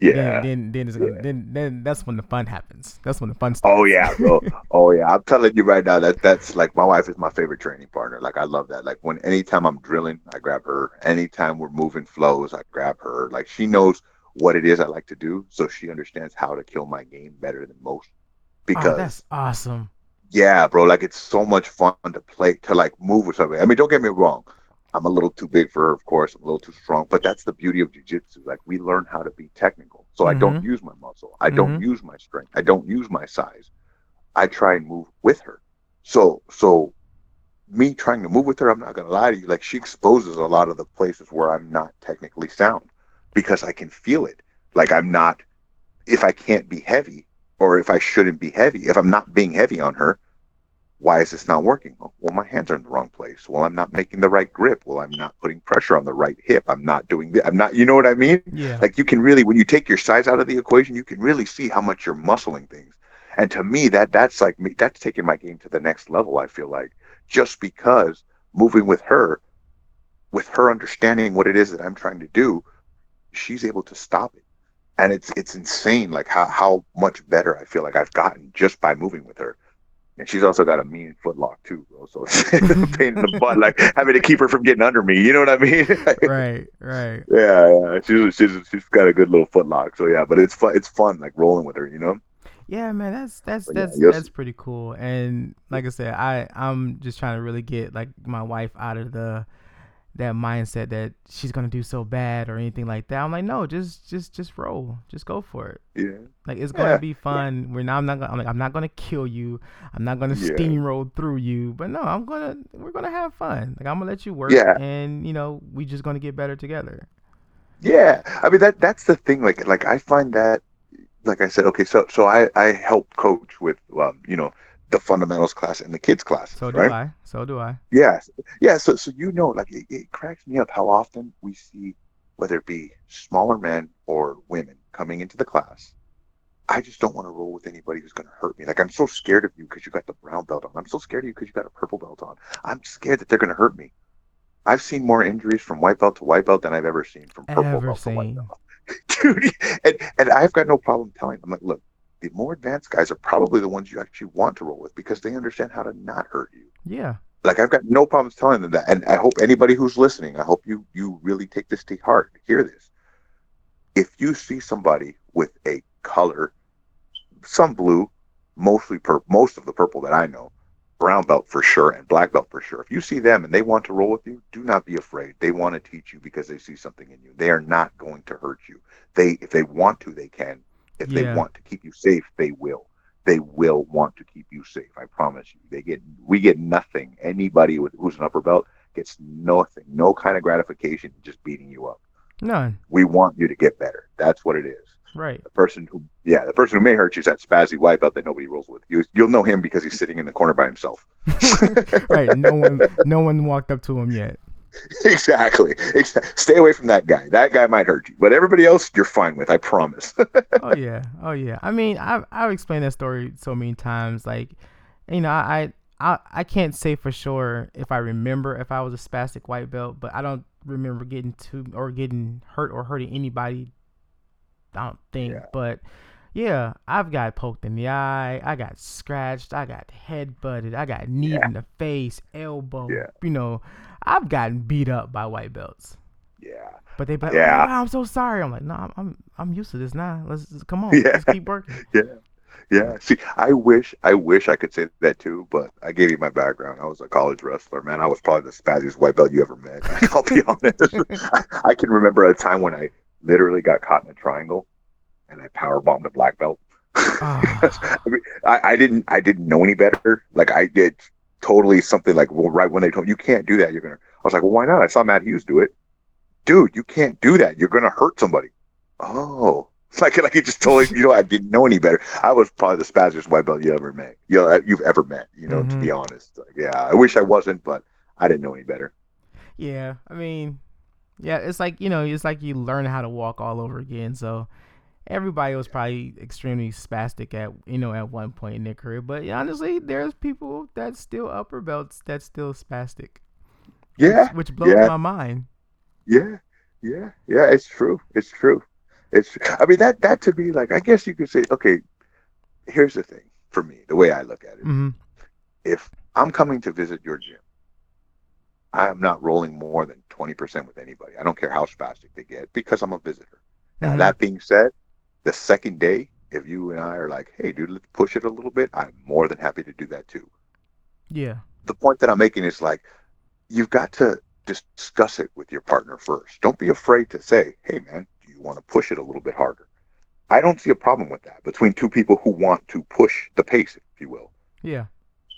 Yeah. Then that's when the fun happens. That's when the fun starts. Oh, yeah, bro. Oh, yeah. I'm telling you right now that's, like, my wife is my favorite training partner. Like, I love that. Like, anytime I'm drilling, I grab her. Anytime we're moving flows, I grab her. Like, she knows what it is I like to do, so she understands how to kill my game better than most. Because that's awesome. Yeah, bro. Like, it's so much fun to play, to, like, move with somebody. I mean, don't get me wrong. I'm a little too big for her, of course. I'm a little too strong. But that's the beauty of jiu-jitsu. Like, we learn how to be technical. So I don't use my muscle. I don't use my strength. I don't use my size. I try and move with her. So me trying to move with her, I'm not going to lie to you. Like, she exposes a lot of the places where I'm not technically sound because I can feel it. Like, I'm not, if I can't be heavy or if I shouldn't be heavy, if I'm not being heavy on her, why is this not working? Well, my hands are in the wrong place. Well, I'm not making the right grip. Well, I'm not putting pressure on the right hip. I'm not doing this. I'm not, you know what I mean? Yeah. Like, you can really, when you take your size out of the equation, you can really see how much you're muscling things. And to me, that's like me, that's taking my game to the next level, I feel like, just because moving with her understanding what it is that I'm trying to do, she's able to stop it. And it's insane, like how much better I feel like I've gotten just by moving with her. And she's also got a mean footlock too, bro. So it's a pain in the butt, like having to keep her from getting under me. You know what I mean? Like, right. Yeah. She's got a good little footlock. So yeah, but it's fun, like rolling with her. You know? Yeah, man. That's pretty cool. And like I said, I'm just trying to really get like my wife out of that mindset that she's gonna do so bad or anything like that. I'm like, no, just roll, just go for it. Yeah, like it's gonna be fun. Yeah. I'm not gonna kill you. I'm not gonna steamroll through you. But no, we're gonna have fun. Like I'm gonna let you work, and you know, we just gonna get better together. Yeah, I mean that's the thing. Like I find that like I said, okay, so I help coach with, the fundamentals class and the kids class. So do I. Yeah. So it cracks me up how often we see, whether it be smaller men or women coming into the class. I just don't want to roll with anybody who's going to hurt me. Like, I'm so scared of you because you got the brown belt on. I'm so scared of you because you got a purple belt on. I'm scared that they're going to hurt me. I've seen more injuries from white belt to white belt than I've ever seen from purple belt to white belt. Dude, and I've got no problem telling them, like, look, the more advanced guys are probably the ones you actually want to roll with because they understand how to not hurt you. Yeah. Like, I've got no problems telling them that. And I hope anybody who's listening, I hope you really take this to heart. Hear this. If you see somebody with a color, some blue, mostly purple, most of the purple that I know, brown belt for sure, and black belt for sure, if you see them and they want to roll with you, do not be afraid. They want to teach you because they see something in you. They are not going to hurt you. If they want to, they can. If they want to keep you safe, they will. They will want to keep you safe. I promise you. We get nothing. Anybody who's an upper belt gets nothing, no kind of gratification, just beating you up. None. We want you to get better. That's what it is. Right. The person who may hurt you is that spazzy white belt that nobody rolls with. You'll know him because he's sitting in the corner by himself. Right. No one walked up to him yet. Exactly. Stay away from that guy. That guy might hurt you, but everybody else you're fine with. I promise. Oh yeah. I mean, I've explained that story so many times. Like, I can't say for sure if I remember if I was a spastic white belt, but I don't remember getting hurt or hurting anybody. I don't think, but yeah, I've got poked in the eye, I got scratched, I got headbutted, I got kneed in the face, elbow. I've gotten beat up by white belts. Yeah, but they, oh, I'm so sorry. I'm like, no, I'm used to this now. Let's just, come on, let's keep working. Yeah. See, I wish I could say that too, but I gave you my background. I was a college wrestler, man. I was probably the spazziest white belt you ever met. I'll be honest. I can remember a time when I literally got caught in a triangle, and I power bombed a black belt. I mean, I didn't know any better. Like, I did totally something like, well, right when they told me, you can't do that, you're gonna. I was like, well, why not? I saw Matt Hughes do it, dude. You can't do that. You're gonna hurt somebody. Oh, like it just totally. I didn't know any better. I was probably the spazziest white belt you've ever met. To be honest. Like, I wish I wasn't, but I didn't know any better. Yeah, I mean. Yeah, it's like, you learn how to walk all over again. So everybody was probably extremely spastic at one point in their career. But honestly, there's people that's still upper belts that's still spastic. Yeah. Which blows my mind. Yeah. It's true. I mean, that to me, like, I guess you could say, okay, here's the thing for me, the way I look at it. Mm-hmm. If I'm coming to visit your gym, I'm not rolling more than 20% with anybody. I don't care how spastic they get because I'm a visitor. Now, that being said, the second day, if you and I are like, hey, dude, let's push it a little bit, I'm more than happy to do that too. Yeah. The point that I'm making is, like, you've got to discuss it with your partner first. Don't be afraid to say, hey, man, do you want to push it a little bit harder? I don't see a problem with that between two people who want to push the pace, if you will. Yeah.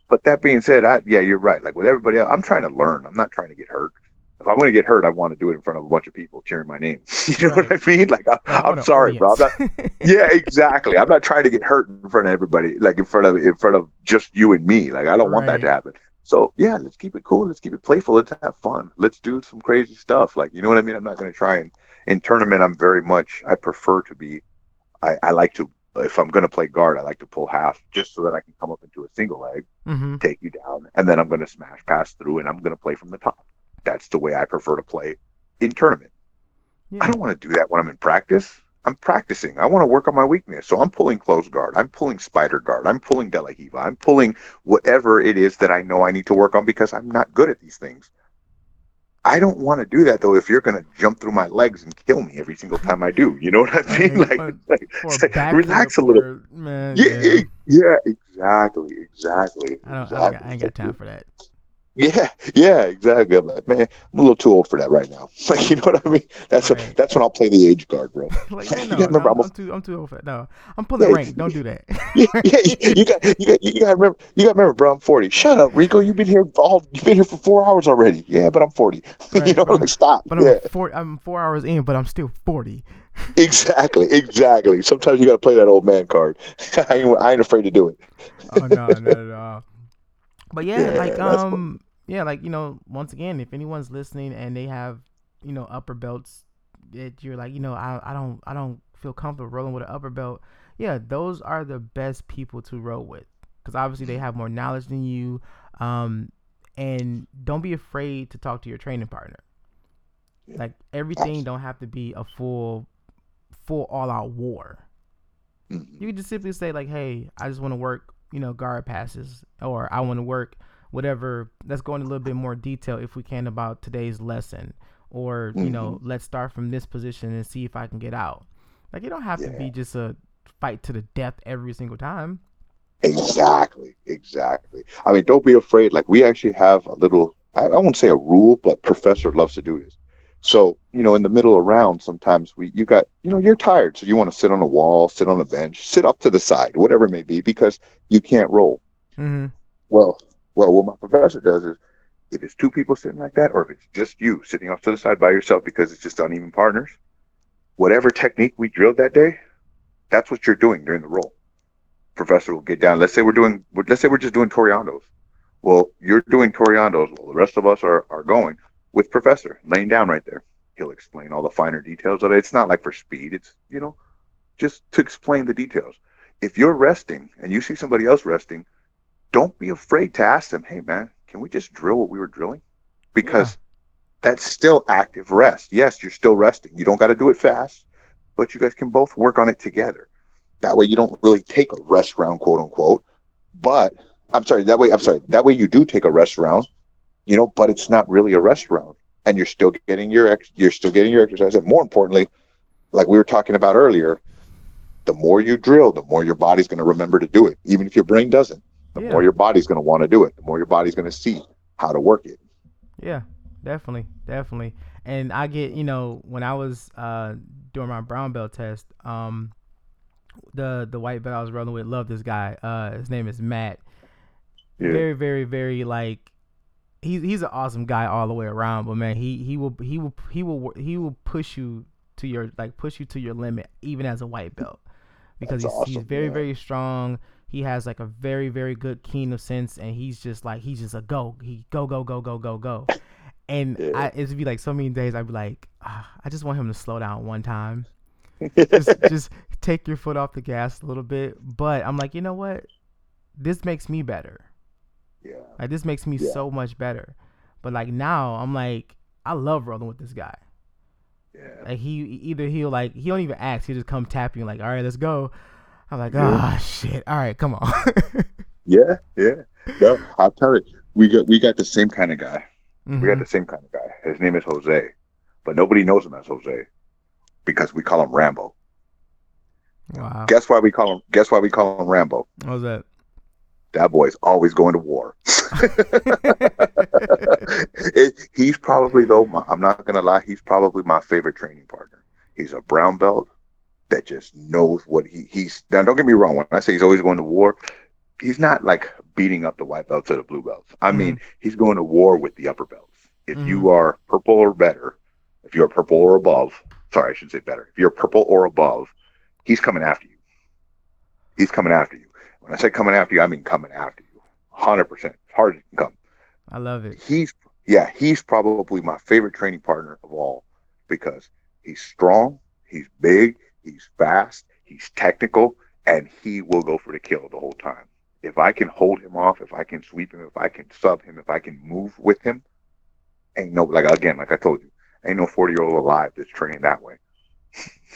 But that being said, you're right. Like, with everybody else, I'm trying to learn. I'm not trying to get hurt. If I'm going to get hurt, I want to do it in front of a bunch of people cheering my name. You know what I mean? Like, I'm sorry, bro. I'm not, yeah, exactly. I'm not trying to get hurt in front of everybody, like in front of just you and me. Like, I don't want that to happen. So, yeah, let's keep it cool. Let's keep it playful. Let's have fun. Let's do some crazy stuff. Like, you know what I mean? I'm not going to try and in tournament, I prefer to be, I like to, if I'm going to play guard, I like to pull half just so that I can come up into a single leg, take you down, and then I'm going to smash pass through, and I'm going to play from the top. That's the way I prefer to play in tournament. Yeah. I don't want to do that when I'm in practice. I'm practicing. I want to work on my weakness. So I'm pulling close guard. I'm pulling spider guard. I'm pulling De La Hiva. I'm pulling whatever it is that I know I need to work on because I'm not good at these things. I don't want to do that, though, if you're going to jump through my legs and kill me every single time I do. You know what I mean? Like relax a little. Man, yeah, exactly. I ain't got time for that. Yeah, exactly. I'm like, man, I'm a little too old for that right now. Like, you know what I mean? That's when I'll play the age guard role. Like, yeah, no, I'm too old for that. No, I'm pulling rank. Don't do that. Yeah, you got to remember, bro. I'm 40. Shut up, Rico. You've been here for 4 hours already. Yeah, but I'm 40. Right, you know, like, stop. But yeah. I'm 4 hours in, but I'm still 40. Exactly. Sometimes you got to play that old man card. I ain't afraid to do it. Oh no, not at all. But once again, if anyone's listening and they have, upper belts that you're like, I don't feel comfortable rolling with an upper belt. Yeah, those are the best people to roll with, because obviously they have more knowledge than you. And don't be afraid to talk to your training partner. Yeah. Like, everything don't have to be a full all-out war. Mm-hmm. You can just simply say like, hey, I just want to work, guard passes, or I want to work whatever. Let's go in a little bit more detail if we can about today's lesson, or, let's start from this position and see if I can get out. Like, you don't have to be just a fight to the death every single time. Exactly. I mean, don't be afraid. Like, we actually have a little, I won't say a rule, but Professor loves to do this. So, in the middle of round, sometimes you're tired. So you want to sit on a wall, sit on a bench, sit up to the side, whatever it may be, because you can't roll. Mm-hmm. Well, what my professor does is, if it's two people sitting like that, or if it's just you sitting off to the side by yourself because it's just uneven partners, whatever technique we drilled that day, that's what you're doing during the roll. Professor will get down. Let's say we're just doing Toriandos. Well, you're doing Toriandos. Well, the rest of us are going with Professor laying down right there. He'll explain all the finer details of it. It's not like for speed. It's, just to explain the details. If you're resting and you see somebody else resting, don't be afraid to ask them, hey, man, can we just drill what we were drilling? Because that's still active rest. Yes, you're still resting. You don't got to do it fast, but you guys can both work on it together. That way you don't really take a rest round, quote unquote. But that way you do take a rest round, but it's not really a rest round. And you're still getting your exercise. And more importantly, like we were talking about earlier, the more you drill, the more your body's going to remember to do it, even if your brain doesn't. The more your body's going to want to do it, the more your body's going to see how to work it. Yeah, definitely. And I get, when I was doing my brown belt test, the white belt I was rolling with loved this guy. His name is Matt. Yeah. Very, very, very, like, he's an awesome guy all the way around. But man, he will push you to your limit, even as a white belt, because he's very, very strong. He has like a very, very good keen of sense, and he's just a go. He go. And it would be like so many days I'd be like, I just want him to slow down one time. just take your foot off the gas a little bit. But I'm like, you know what? This makes me better. Yeah. Like, this makes me so much better. But like now I'm like, I love rolling with this guy. Yeah. Like he don't even ask, he'll just come tap you like, all right, let's go. I'm like, shit. All right, come on. Yeah. No, I'll tell you, we got the same kind of guy. Mm-hmm. We got the same kind of guy. His name is Jose, but nobody knows him as Jose because we call him Rambo. Wow. Guess why we call him Rambo? How's that? That boy's always going to war. He's probably, though, I'm not going to lie, he's probably my favorite training partner. He's a brown belt that just knows what he's. Now, don't get me wrong. When I say he's always going to war, he's not like beating up the white belts or the blue belts. I mean, he's going to war with the upper belts. If you are purple or better, if you're purple or above, sorry, I should say better. If you're purple or above, he's coming after you. When I say coming after you, I mean coming after you. 100%. Hard as you can come. I love it. He's probably my favorite training partner of all because he's strong, he's big, he's fast, he's technical, and he will go for the kill the whole time. If I can hold him off, if I can sweep him, if I can sub him, if I can move with him, like I told you, ain't no 40-year-old alive that's trained that way.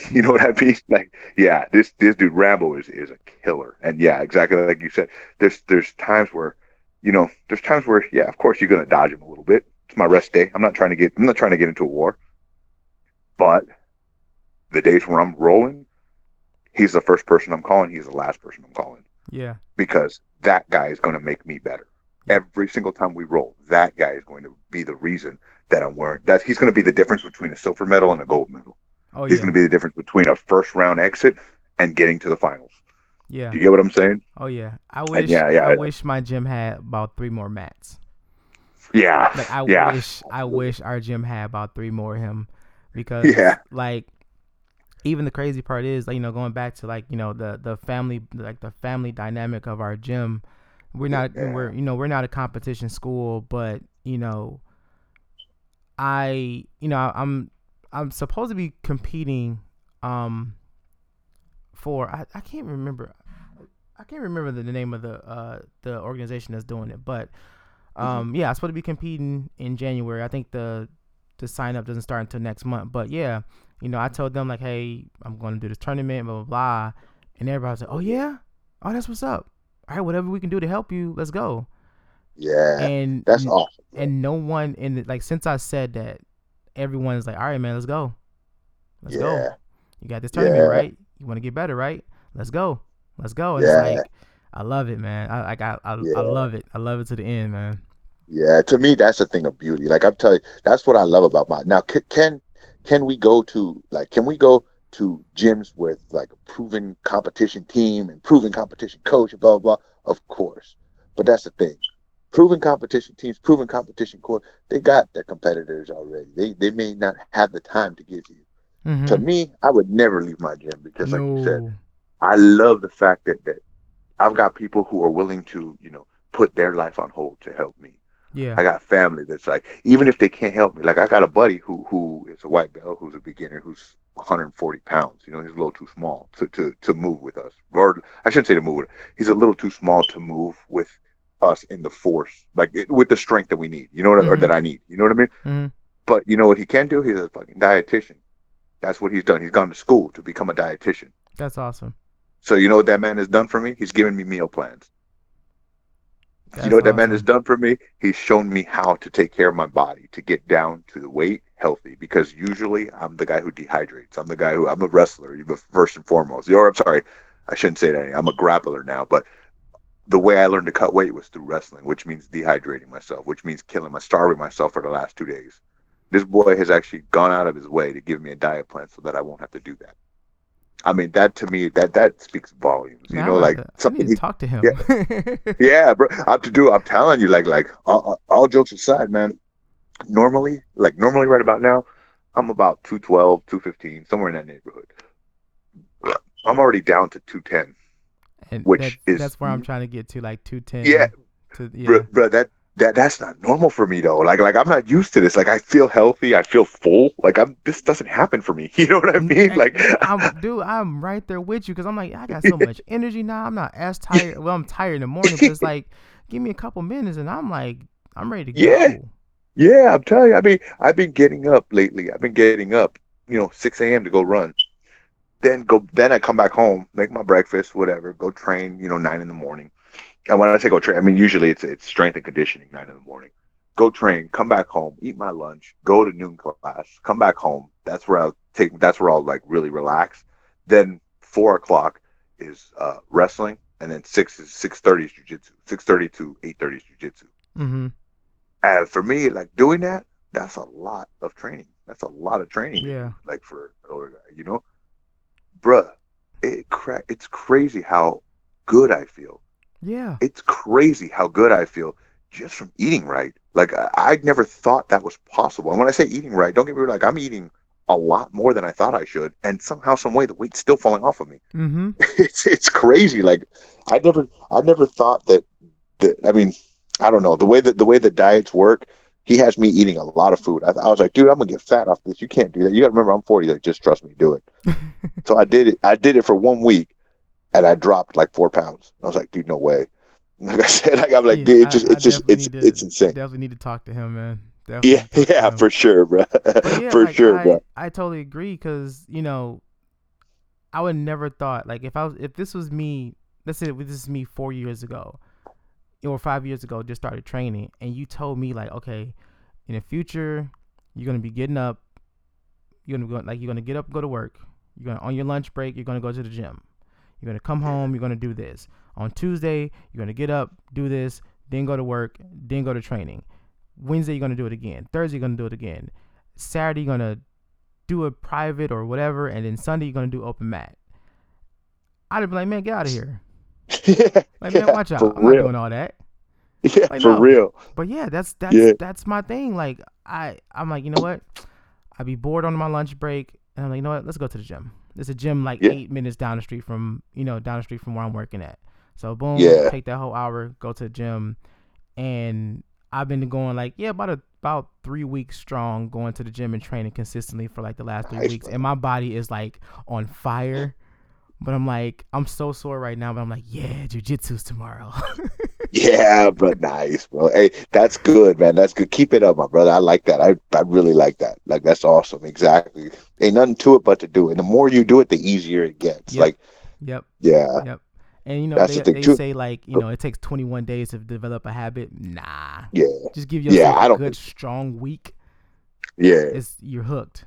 You know what I mean? Like, yeah, this dude Rambo is a killer. And yeah, exactly like you said, there's times where, yeah, of course you're gonna dodge him a little bit. It's my rest day. I'm not trying to get into a war. But the days when I'm rolling, he's the first person I'm calling. He's the last person I'm calling. Yeah. Because that guy is going to make me better. every single time we roll, that guy is going to be the reason that I'm wearing that. He's going to be the difference between a silver medal and a gold medal. Oh, he's going to be the difference between a first round exit and getting to the finals. Yeah. Do you get what I'm saying? Oh yeah. I wish my gym had about 3 more mats. Yeah. Like I wish our gym had about 3 more of him, because like, even the crazy part is, like, you know, going back to, like, you know, the family dynamic of our gym, we're not a competition school, but, you know, I'm supposed to be competing for I can't remember the name of the organization that's doing it, but I'm supposed to be competing in January. I think the sign up doesn't start until next month, but yeah, you know, I told them, like, hey, I'm going to do this tournament, blah blah blah, and everybody was like, oh yeah, oh that's what's up, all right, whatever we can do to help you, let's go. Yeah, and that's awesome. And no one in, like, since I said that, everyone is like, all right, man, let's go. Let's go. You got this tournament, right? You want to get better, right? Let's go. Let's go. And it's like, I love it, man. I love it. I love it to the end, man. Yeah, to me, that's a thing of beauty. Like, I'm telling you, that's what I love about my. Now, can we go to gyms with, like, a proven competition team and proven competition coach, blah, blah, blah? Of course. But that's the thing. Proven competition teams, proven competition court, they got their competitors already. They may not have the time to give you. Mm-hmm. To me, I would never leave my gym because, like you said, I love the fact that I've got people who are willing to, you know, put their life on hold to help me. Yeah, I got family that's like, even if they can't help me, like, I got a buddy who is a white belt, who's a beginner, who's 140 pounds. You know, he's a little too small to move with us. Or I shouldn't say to move with us. He's a little too small to move with us in the force, like, with the strength that we need, you know what, or that I need, you know what I mean? Mm-hmm. But you know what he can do? He's a fucking dietitian. That's what he's done. He's gone to school to become a dietitian. That's awesome. So you know what that man has done for me? He's given me meal plans. That's, you know what awesome. That man has done for me? He's shown me how to take care of my body, to get down to the weight healthy, because usually I'm the guy who dehydrates. I'm a wrestler, first and foremost. I'm sorry, I shouldn't say that. I'm a grappler now, but the way I learned to cut weight was through wrestling, which means dehydrating myself, which means starving myself for the last 2 days. This boy has actually gone out of his way to give me a diet plan so that I won't have to do that. I mean, that to me, that speaks volumes. You know, like, something. I need to talk to him. Yeah, yeah, bro. I'm telling you, like, all jokes aside, man. Normally, right about now, I'm about 212, 215, somewhere in that neighborhood. I'm already down to 210. And that's where I'm trying to get to, like 210. Yeah, bro, that's not normal for me though. Like I'm not used to this. Like, I feel healthy, I feel full. Like, this doesn't happen for me. You know what I mean? Like, I'm right there with you, because I'm like, I got so much energy now. I'm not as tired. Well, I'm tired in the morning, but it's like, give me a couple minutes, and I'm like, I'm ready to go. Yeah, yeah. I'm telling you. I mean, I've been getting up lately. I've been getting up, you know, 6 a.m. to go run. Then I come back home, make my breakfast, whatever, go train, you know, 9 in the morning. And when I say go train, I mean, usually it's strength and conditioning, 9 in the morning. Go train, come back home, eat my lunch, go to noon class, come back home. That's where I'll, like, really relax. Then 4 o'clock is wrestling. And then 6:30 is jiu-jitsu. 6:30 to 8:30 is jiu-jitsu. Mm-hmm. And for me, like, doing that, that's a lot of training. That's a lot of training. Yeah. Like, you know. Bruh, it's crazy how good I feel. Yeah. It's crazy how good I feel just from eating right. Like, I'd never thought that was possible. And when I say eating right, don't get me wrong, like, I'm eating a lot more than I thought I should. And somehow, some way, the weight's still falling off of me. Mm-hmm. It's crazy. Like, I never thought that, I mean, I don't know. The way that diets work, he has me eating a lot of food. I was like, dude, I'm going to get fat off this. You can't do that. You got to remember, I'm 40. Like, just trust me, do it. So I did it. I did it for 1 week, and I dropped like 4 pounds. I was like, dude, no way. Like I said, like, I'm like, yeah, dude, it's insane. Definitely need to talk to him, man. Definitely yeah, for sure, bro. Yeah, for like, sure, bro. I totally agree, because, you know, I would never thought, like, if this was me, let's say this is me 4 years ago, or 5 years ago, just started training, and you told me, like, okay, in the future, you're gonna be getting up, you're gonna get up and go to work, you're gonna, on your lunch break, you're gonna go to the gym, you're gonna come home, you're gonna do this, on Tuesday, you're gonna get up, do this, then go to work, then go to training. Wednesday, you're going to do it again. Thursday, you're going to do it again. Saturday, you're going to do a private or whatever. And then Sunday, you're going to do open mat. I'd be like, man, get out of here. Like, man, watch out. I'm not doing all that. Yeah, like, for real. But yeah, that's my thing. Like, I'm like, you know what? I'd be bored on my lunch break. And I'm like, you know what? Let's go to the gym. There's a gym like 8 minutes down the street from where I'm working at. So boom, take that whole hour, go to the gym. And I've been going like, about 3 weeks strong, going to the gym and training consistently for like the last 3 weeks. And my body is like on fire. But I'm like, I'm so sore right now, but I'm like, jiu-jitsu's tomorrow. Yeah, bro. Nice, bro. Hey, that's good, man. That's good. Keep it up, my brother. I like that. I really like that. Like, that's awesome. Exactly. Ain't nothing to it but to do it. And the more you do it, the easier it gets. Yep. Like, Yep. And, you know, they say, like, you know, it takes 21 days to develop a habit. Nah. Yeah. Just give yourself a good, strong week. Yeah. You're hooked.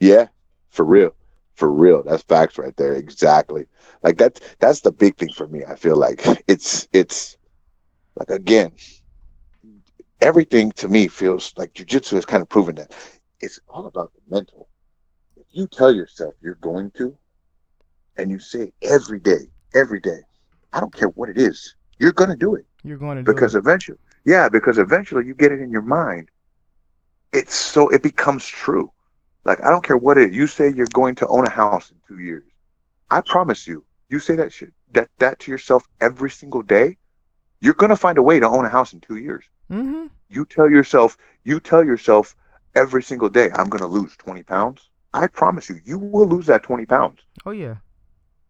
Yeah, for real. For real. That's facts right there. Exactly. Like that's the big thing for me. I feel like it's like, again, everything to me feels like jiu-jitsu has kind of proven that it's all about the mental. If you tell yourself you're going to, and you say every day, I don't care what it is, you're going to do it. You're going to do it. Because eventually you get it in your mind. It becomes true. Like, I don't care what it is. You say you're going to own a house in 2 years. I promise you, you say that shit, that to yourself every single day, you're going to find a way to own a house in 2 years. Mm-hmm. You tell yourself every single day, I'm going to lose 20 pounds. I promise you, you will lose that 20 pounds. Oh, yeah.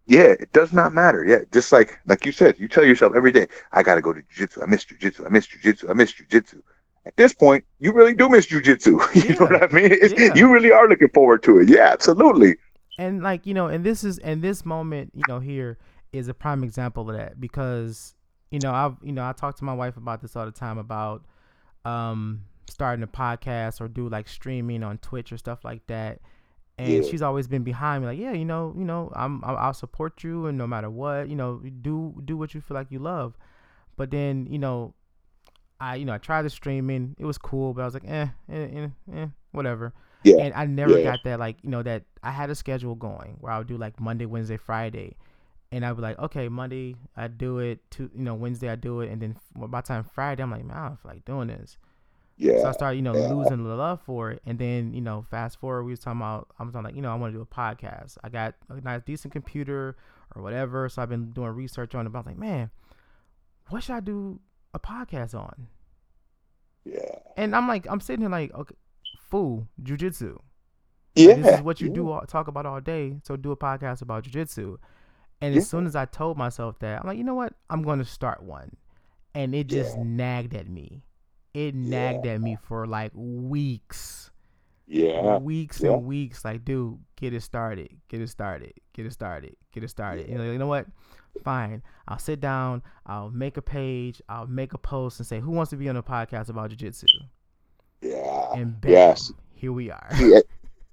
Yeah, it does not matter. Yeah, just like you said, you tell yourself every day, I got to go to jiu-jitsu. I miss jiu-jitsu. I miss jiu-jitsu. I miss jiu-jitsu. At this point, you really do miss jiu-jitsu. You know what I mean? You really are looking forward to it. Yeah, absolutely. And like, you know, and this moment, you know, here is a prime example of that, because, you know, I talk to my wife about this all the time about starting a podcast or do like streaming on Twitch or stuff like that. And she's always been behind me, like, yeah, you know, I'll support you, and no matter what, you know, do what you feel like you love. But then, you know, I tried the streaming. It was cool, but I was like, whatever. Yeah. And I never got that, like, you know, that I had a schedule going where I would do like Monday, Wednesday, Friday. And I'd be like, okay, Monday I do it, Wednesday I do it. And then by the time Friday, I'm like, man, I don't feel like doing this. Yeah. So I started, losing the love for it. And then, you know, fast forward, I want to do a podcast. I got a nice, decent computer or whatever. So I've been doing research on it. But I was like, man, what should I do a podcast on? Yeah. And I'm sitting here like, okay, fool, jiu-jitsu. Yeah. Like, this is what you do, talk about all day. So do a podcast about jiu-jitsu. And as soon as I told myself that, I'm like, you know what? I'm going to start one. And it just nagged at me. It nagged at me for like weeks. Yeah. Weeks and weeks. Like, dude, get it started. Yeah. And like, you know what? Fine. I'll sit down. I'll make a page. I'll make a post and say, who wants to be on a podcast about jiu-jitsu? Yeah. And bam, here we are. Yeah.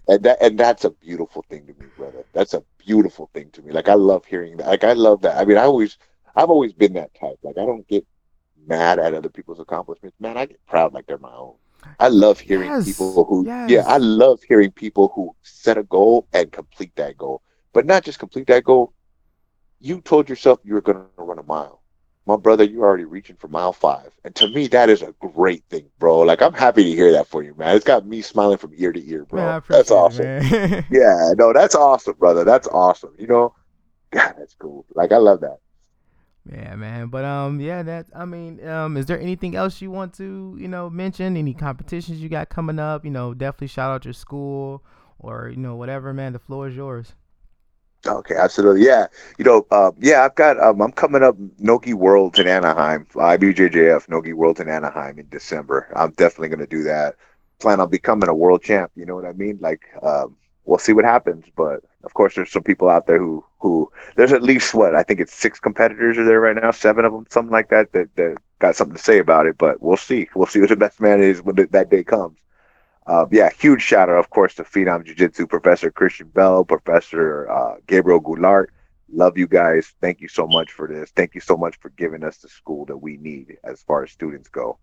And that's a beautiful thing to me, brother. That's a beautiful thing to me. Like, I love hearing that. Like, I love that. I mean, I've always been that type. Like, I don't get mad at other people's accomplishments. Man, I get proud like they're my own. I love hearing people who, I love hearing people who set a goal and complete that goal. But not just complete that goal. You told yourself you were going to run a mile. My brother, you're already reaching for mile 5. And to me, that is a great thing, bro. Like, I'm happy to hear that for you, man. It's got me smiling from ear to ear, bro. Man, that's awesome. Yeah, no, that's awesome, brother. That's awesome. You know, God, that's cool. Like, I love that. Yeah, man. But, is there anything else you want to, mention? Any competitions you got coming up? You know, definitely shout out your school or, whatever, man. The floor is yours. Okay, absolutely. Yeah. I've got, I'm coming up Nogi Worlds in Anaheim, IBJJF Nogi Worlds in Anaheim in December. I'm definitely going to do that. Plan on becoming a world champ. You know what I mean? Like, we'll see what happens. But of course, there's some people out there who there's at least I think it's 6 competitors are there right now, 7 of them, something like that got something to say about it. But we'll see. We'll see who the best man is when that day comes. Huge shout out, of course, to Phenom Jiu Jitsu, Professor Christian Bell, Professor Gabriel Goulart, Love you guys. Thank you so much for this. Thank you so much for giving us the school that we need as far as students go.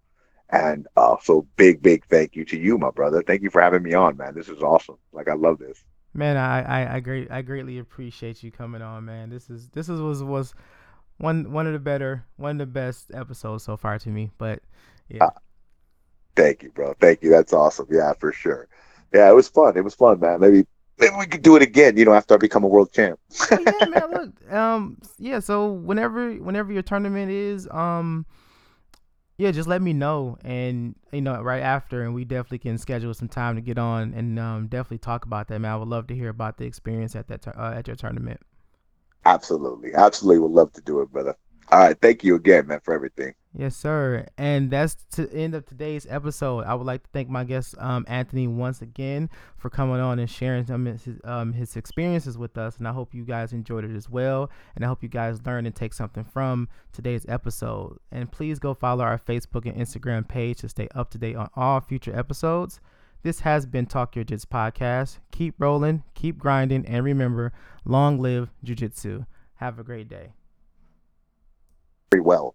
And also big thank you to you, my brother. Thank you for having me on, man. This is awesome. Like, I love this. Man, I greatly appreciate you coming on, man. This was one of the best episodes so far to me. But yeah. Thank you, bro. Thank you. That's awesome. Yeah, for sure. Yeah, it was fun. Man. Maybe we could do it again, you know, after I become a world champ. Yeah, man, look. Yeah, so whenever your tournament is, yeah, just let me know, and you know, right after, and we definitely can schedule some time to get on and definitely talk about that, man. I would love to hear about the experience at that at your tournament. Absolutely would love to do it, brother. All right, thank you again, man, for everything. Yes, sir. And that's the end of today's episode. I would like to thank my guest, Anthony, once again for coming on and sharing his experiences with us. And I hope you guys enjoyed it as well. And I hope you guys learned and take something from today's episode. And please go follow our Facebook and Instagram page to stay up to date on all future episodes. This has been Talk Your Jits Podcast. Keep rolling, keep grinding, and remember, long live Jiu Jitsu. Have a great day. Very well.